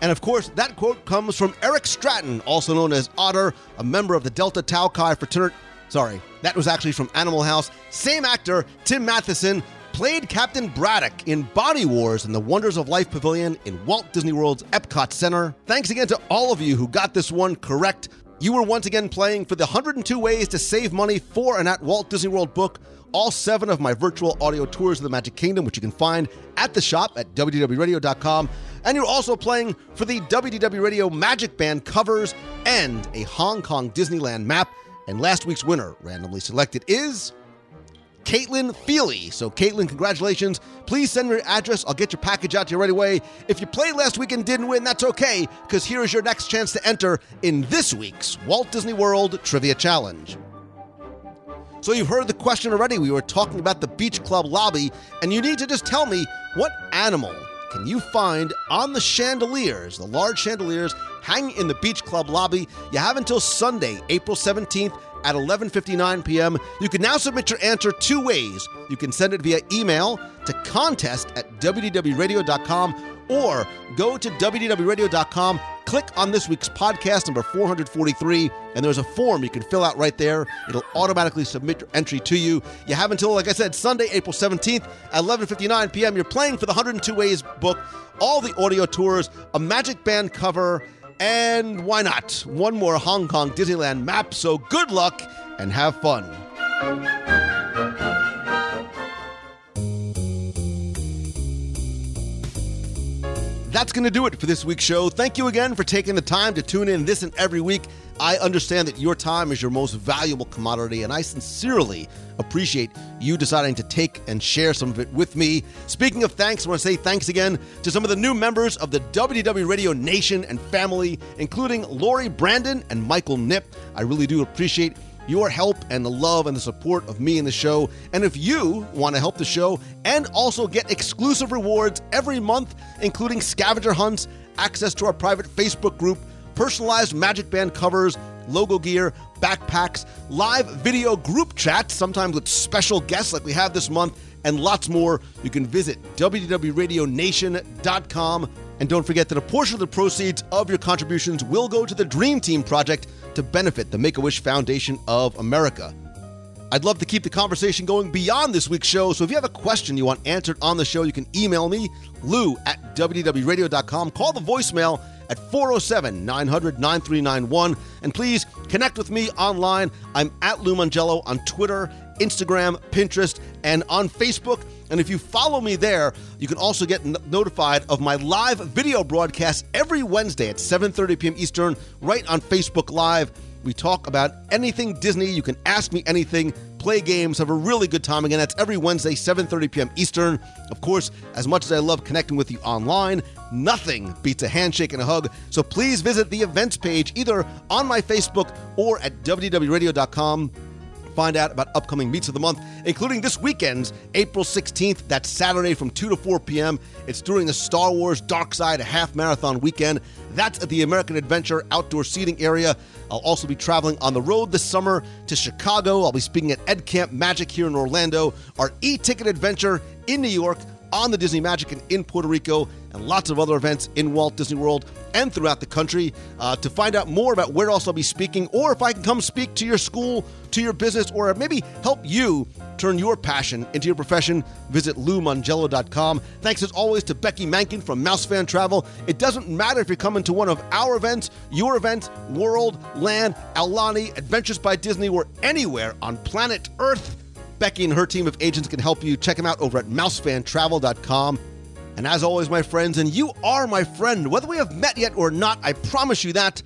And of course, that quote comes from Eric Stratton, also known as Otter, a member of the Delta Tau Chi fraternity. Sorry, that was actually from Animal House. Same actor, Tim Matheson, played Captain Braddock in Body Wars and the Wonders of Life Pavilion in Walt Disney World's Epcot Center. Thanks again to all of you who got this one correct. You were once again playing for the 102 Ways to Save Money for and at Walt Disney World book. All 7 of my virtual audio tours of the Magic Kingdom, which you can find at the shop at wdwradio.com. And you're also playing for the WDW Radio Magic Band covers and a Hong Kong Disneyland map. And last week's winner, randomly selected, is Caitlin Feely. So, Caitlin, congratulations. Please send me your address. I'll get your package out to you right away. If you played last week and didn't win, that's okay, because here is your next chance to enter in this week's Walt Disney World Trivia Challenge. So you've heard the question already. We were talking about the Beach Club lobby, and you need to just tell me, what animal can you find on the chandeliers, the large chandeliers hanging in the Beach Club lobby? You have until Sunday, April 17th, at 11:59 p.m. You can now submit your answer 2 ways. You can send it via email to contest@wdwradio.com or go to wdwradio.com, click on this week's podcast, number 443, and there's a form you can fill out right there. It'll automatically submit your entry to you. You have until, like I said, Sunday, April 17th at 11:59 p.m. You're playing for the 102 Ways book, all the audio tours, a Magic Band cover, and why not? 1 more Hong Kong Disneyland map. So good luck and have fun. That's going to do it for this week's show. Thank you again for taking the time to tune in this and every week. I understand that your time is your most valuable commodity, and I sincerely appreciate you deciding to take and share some of it with me. Speaking of thanks, I want to say thanks again to some of the new members of the WDW Radio Nation and family, including Lori Brandon and Michael Knipp. I really do appreciate your help and the love and the support of me and the show. And if you want to help the show and also get exclusive rewards every month, including scavenger hunts, access to our private Facebook group, personalized Magic Band covers, logo gear, backpacks, live video group chats, sometimes with special guests like we have this month, and lots more, you can visit www.radionation.com. And don't forget that a portion of the proceeds of your contributions will go to the Dream Team Project to benefit the Make-A-Wish Foundation of America. I'd love to keep the conversation going beyond this week's show, so if you have a question you want answered on the show, you can email me, lou@wdwradio.com. Call the voicemail at 407-900-9391. And please connect with me online. I'm at Lou Mongello on Twitter, Instagram, Pinterest, and on Facebook. And if you follow me there, you can also get notified of my live video broadcast every Wednesday at 7:30 p.m. Eastern, right on Facebook Live. We talk about anything Disney. You can ask me anything, play games, have a really good time. Again, that's every Wednesday, 7:30 p.m. Eastern. Of course, as much as I love connecting with you online, nothing beats a handshake and a hug. So please visit the events page either on my Facebook or at www.radio.com. Find out about upcoming meets of the month, including this weekend's April 16th. That's Saturday from 2 to 4 p.m. It's during the Star Wars Dark Side Half Marathon weekend. That's at the American Adventure Outdoor Seating Area. I'll also be traveling on the road this summer to Chicago. I'll be speaking at Ed Camp Magic here in Orlando, our e-ticket adventure in New York, on the Disney Magic and in Puerto Rico, and lots of other events in Walt Disney World and throughout the country. To find out more about where else I'll be speaking, or if I can come speak to your school, to your business, or maybe help you turn your passion into your profession, visit LouMongello.com. Thanks as always to Becky Mankin from Mouse Fan Travel. It doesn't matter if you're coming to one of our events, your events, World, Land, Aulani, Adventures by Disney, or anywhere on planet Earth, Becky and her team of agents can help you. Check them out over at mousefantravel.com. And as always, my friends, and you are my friend, whether we have met yet or not, I promise you that.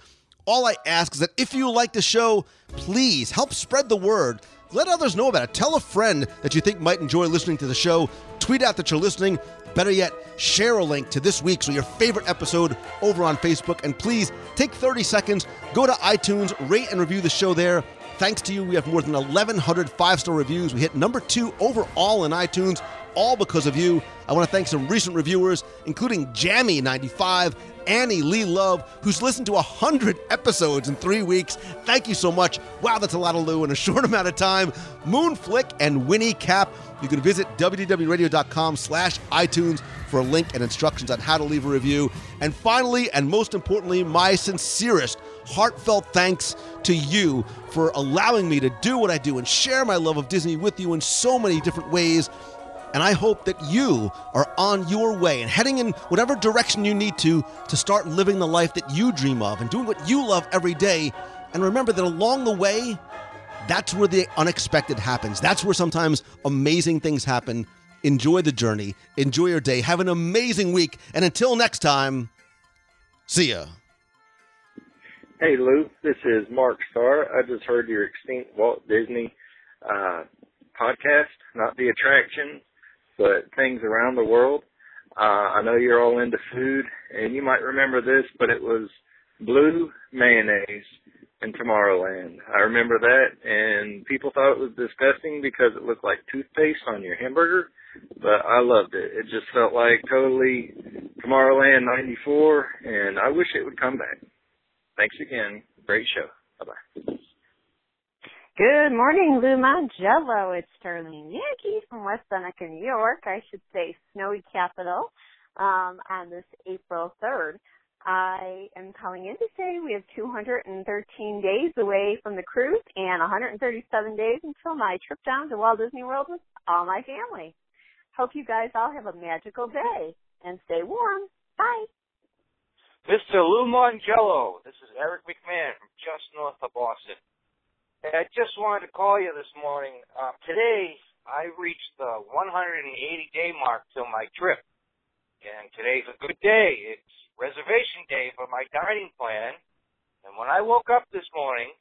All I ask is that if you like the show, please help spread the word. Let others know about it. Tell a friend that you think might enjoy listening to the show. Tweet out that you're listening. Better yet, share a link to this week's or your favorite episode over on Facebook. And please take 30 seconds, go to iTunes, rate and review the show there. Thanks to you, we have more than 1,100 5-star reviews. We hit number 2 overall in iTunes, all because of you. I want to thank some recent reviewers, including Jammy95, Annie Lee Love, who's listened to 100 episodes in 3 weeks. Thank you so much. Wow, that's a lot of Lou in a short amount of time. Moonflick and Winnie Cap. You can visit www.radio.com/iTunes for a link and instructions on how to leave a review. And finally, and most importantly, my sincerest heartfelt thanks to you for allowing me to do what I do and share my love of Disney with you in so many different ways. And I hope that you are on your way and heading in whatever direction you need to start living the life that you dream of and doing what you love every day. And remember that along the way, that's where the unexpected happens. That's where sometimes amazing things happen. Enjoy the journey. Enjoy your day. Have an amazing week. And until next time, see ya. Hey, Lou, this is Mark Starr. I just heard your Extinct Walt Disney podcast, not the attraction, but things around the world. I know you're all into food, and you might remember this, but it was blue mayonnaise in Tomorrowland. I remember that, and people thought it was disgusting because it looked like toothpaste on your hamburger, but I loved it. It just felt like totally Tomorrowland 94, and I wish it would come back. Thanks again. Great show. Bye-bye. Good morning, Lou Mongello. It's Sterling Yankee from West Seneca, New York. I should say snowy capital on this April 3rd. I am calling in to say we have 213 days away from the cruise and 137 days until my trip down to Walt Disney World with all my family. Hope you guys all have a magical day and stay warm. Bye. Mr. Lou Mongello, this is Eric McMahon from just north of Boston. I just wanted to call you this morning. Today, I reached the 180-day mark till my trip, and today's a good day. It's reservation day for my dining plan, and when I woke up this morning,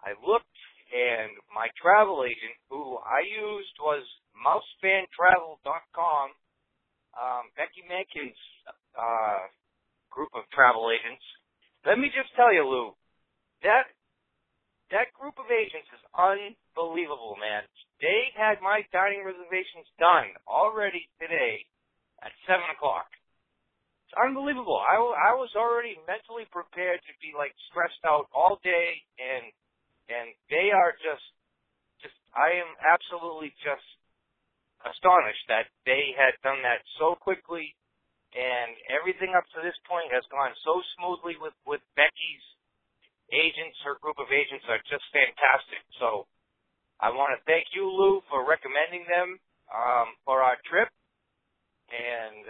I looked, and my travel agent, who I used was mousefantravel.com, Becky Mankin's group of travel agents. Let me just tell you, Lou, that group of agents is unbelievable, man. They had my dining reservations done already today at 7 o'clock. It's unbelievable. I was already mentally prepared to be, like, stressed out all day, and they are just I am absolutely just astonished that they had done that so quickly, and everything up to this point has gone so smoothly with Becky's agents. Her group of agents are just fantastic. So I want to thank you, Lou, for recommending them for our trip, and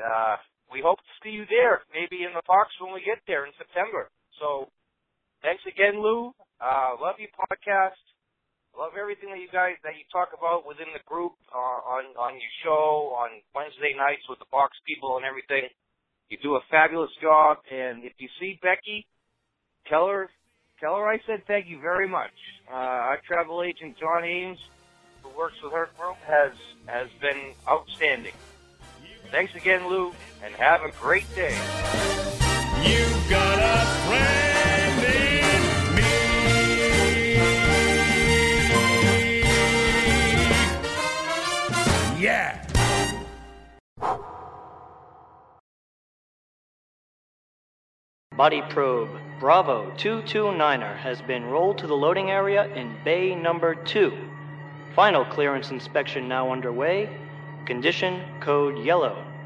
we hope to see you there, maybe in the parks when we get there in September. So thanks again, Lou. Love your podcast. Love everything that you guys, that you talk about within the group, on your show, on Wednesday nights with the box people and everything. You do a fabulous job. And if you see Becky, tell her I said thank you very much. Our travel agent, John Ames, who works with her group, has been outstanding. Thanks again, Lou, and have a great day. You've got a friend in me. Yeah. Body probe Bravo 229er has been rolled to the loading area in bay number 2. Final clearance inspection now underway. Condition code yellow.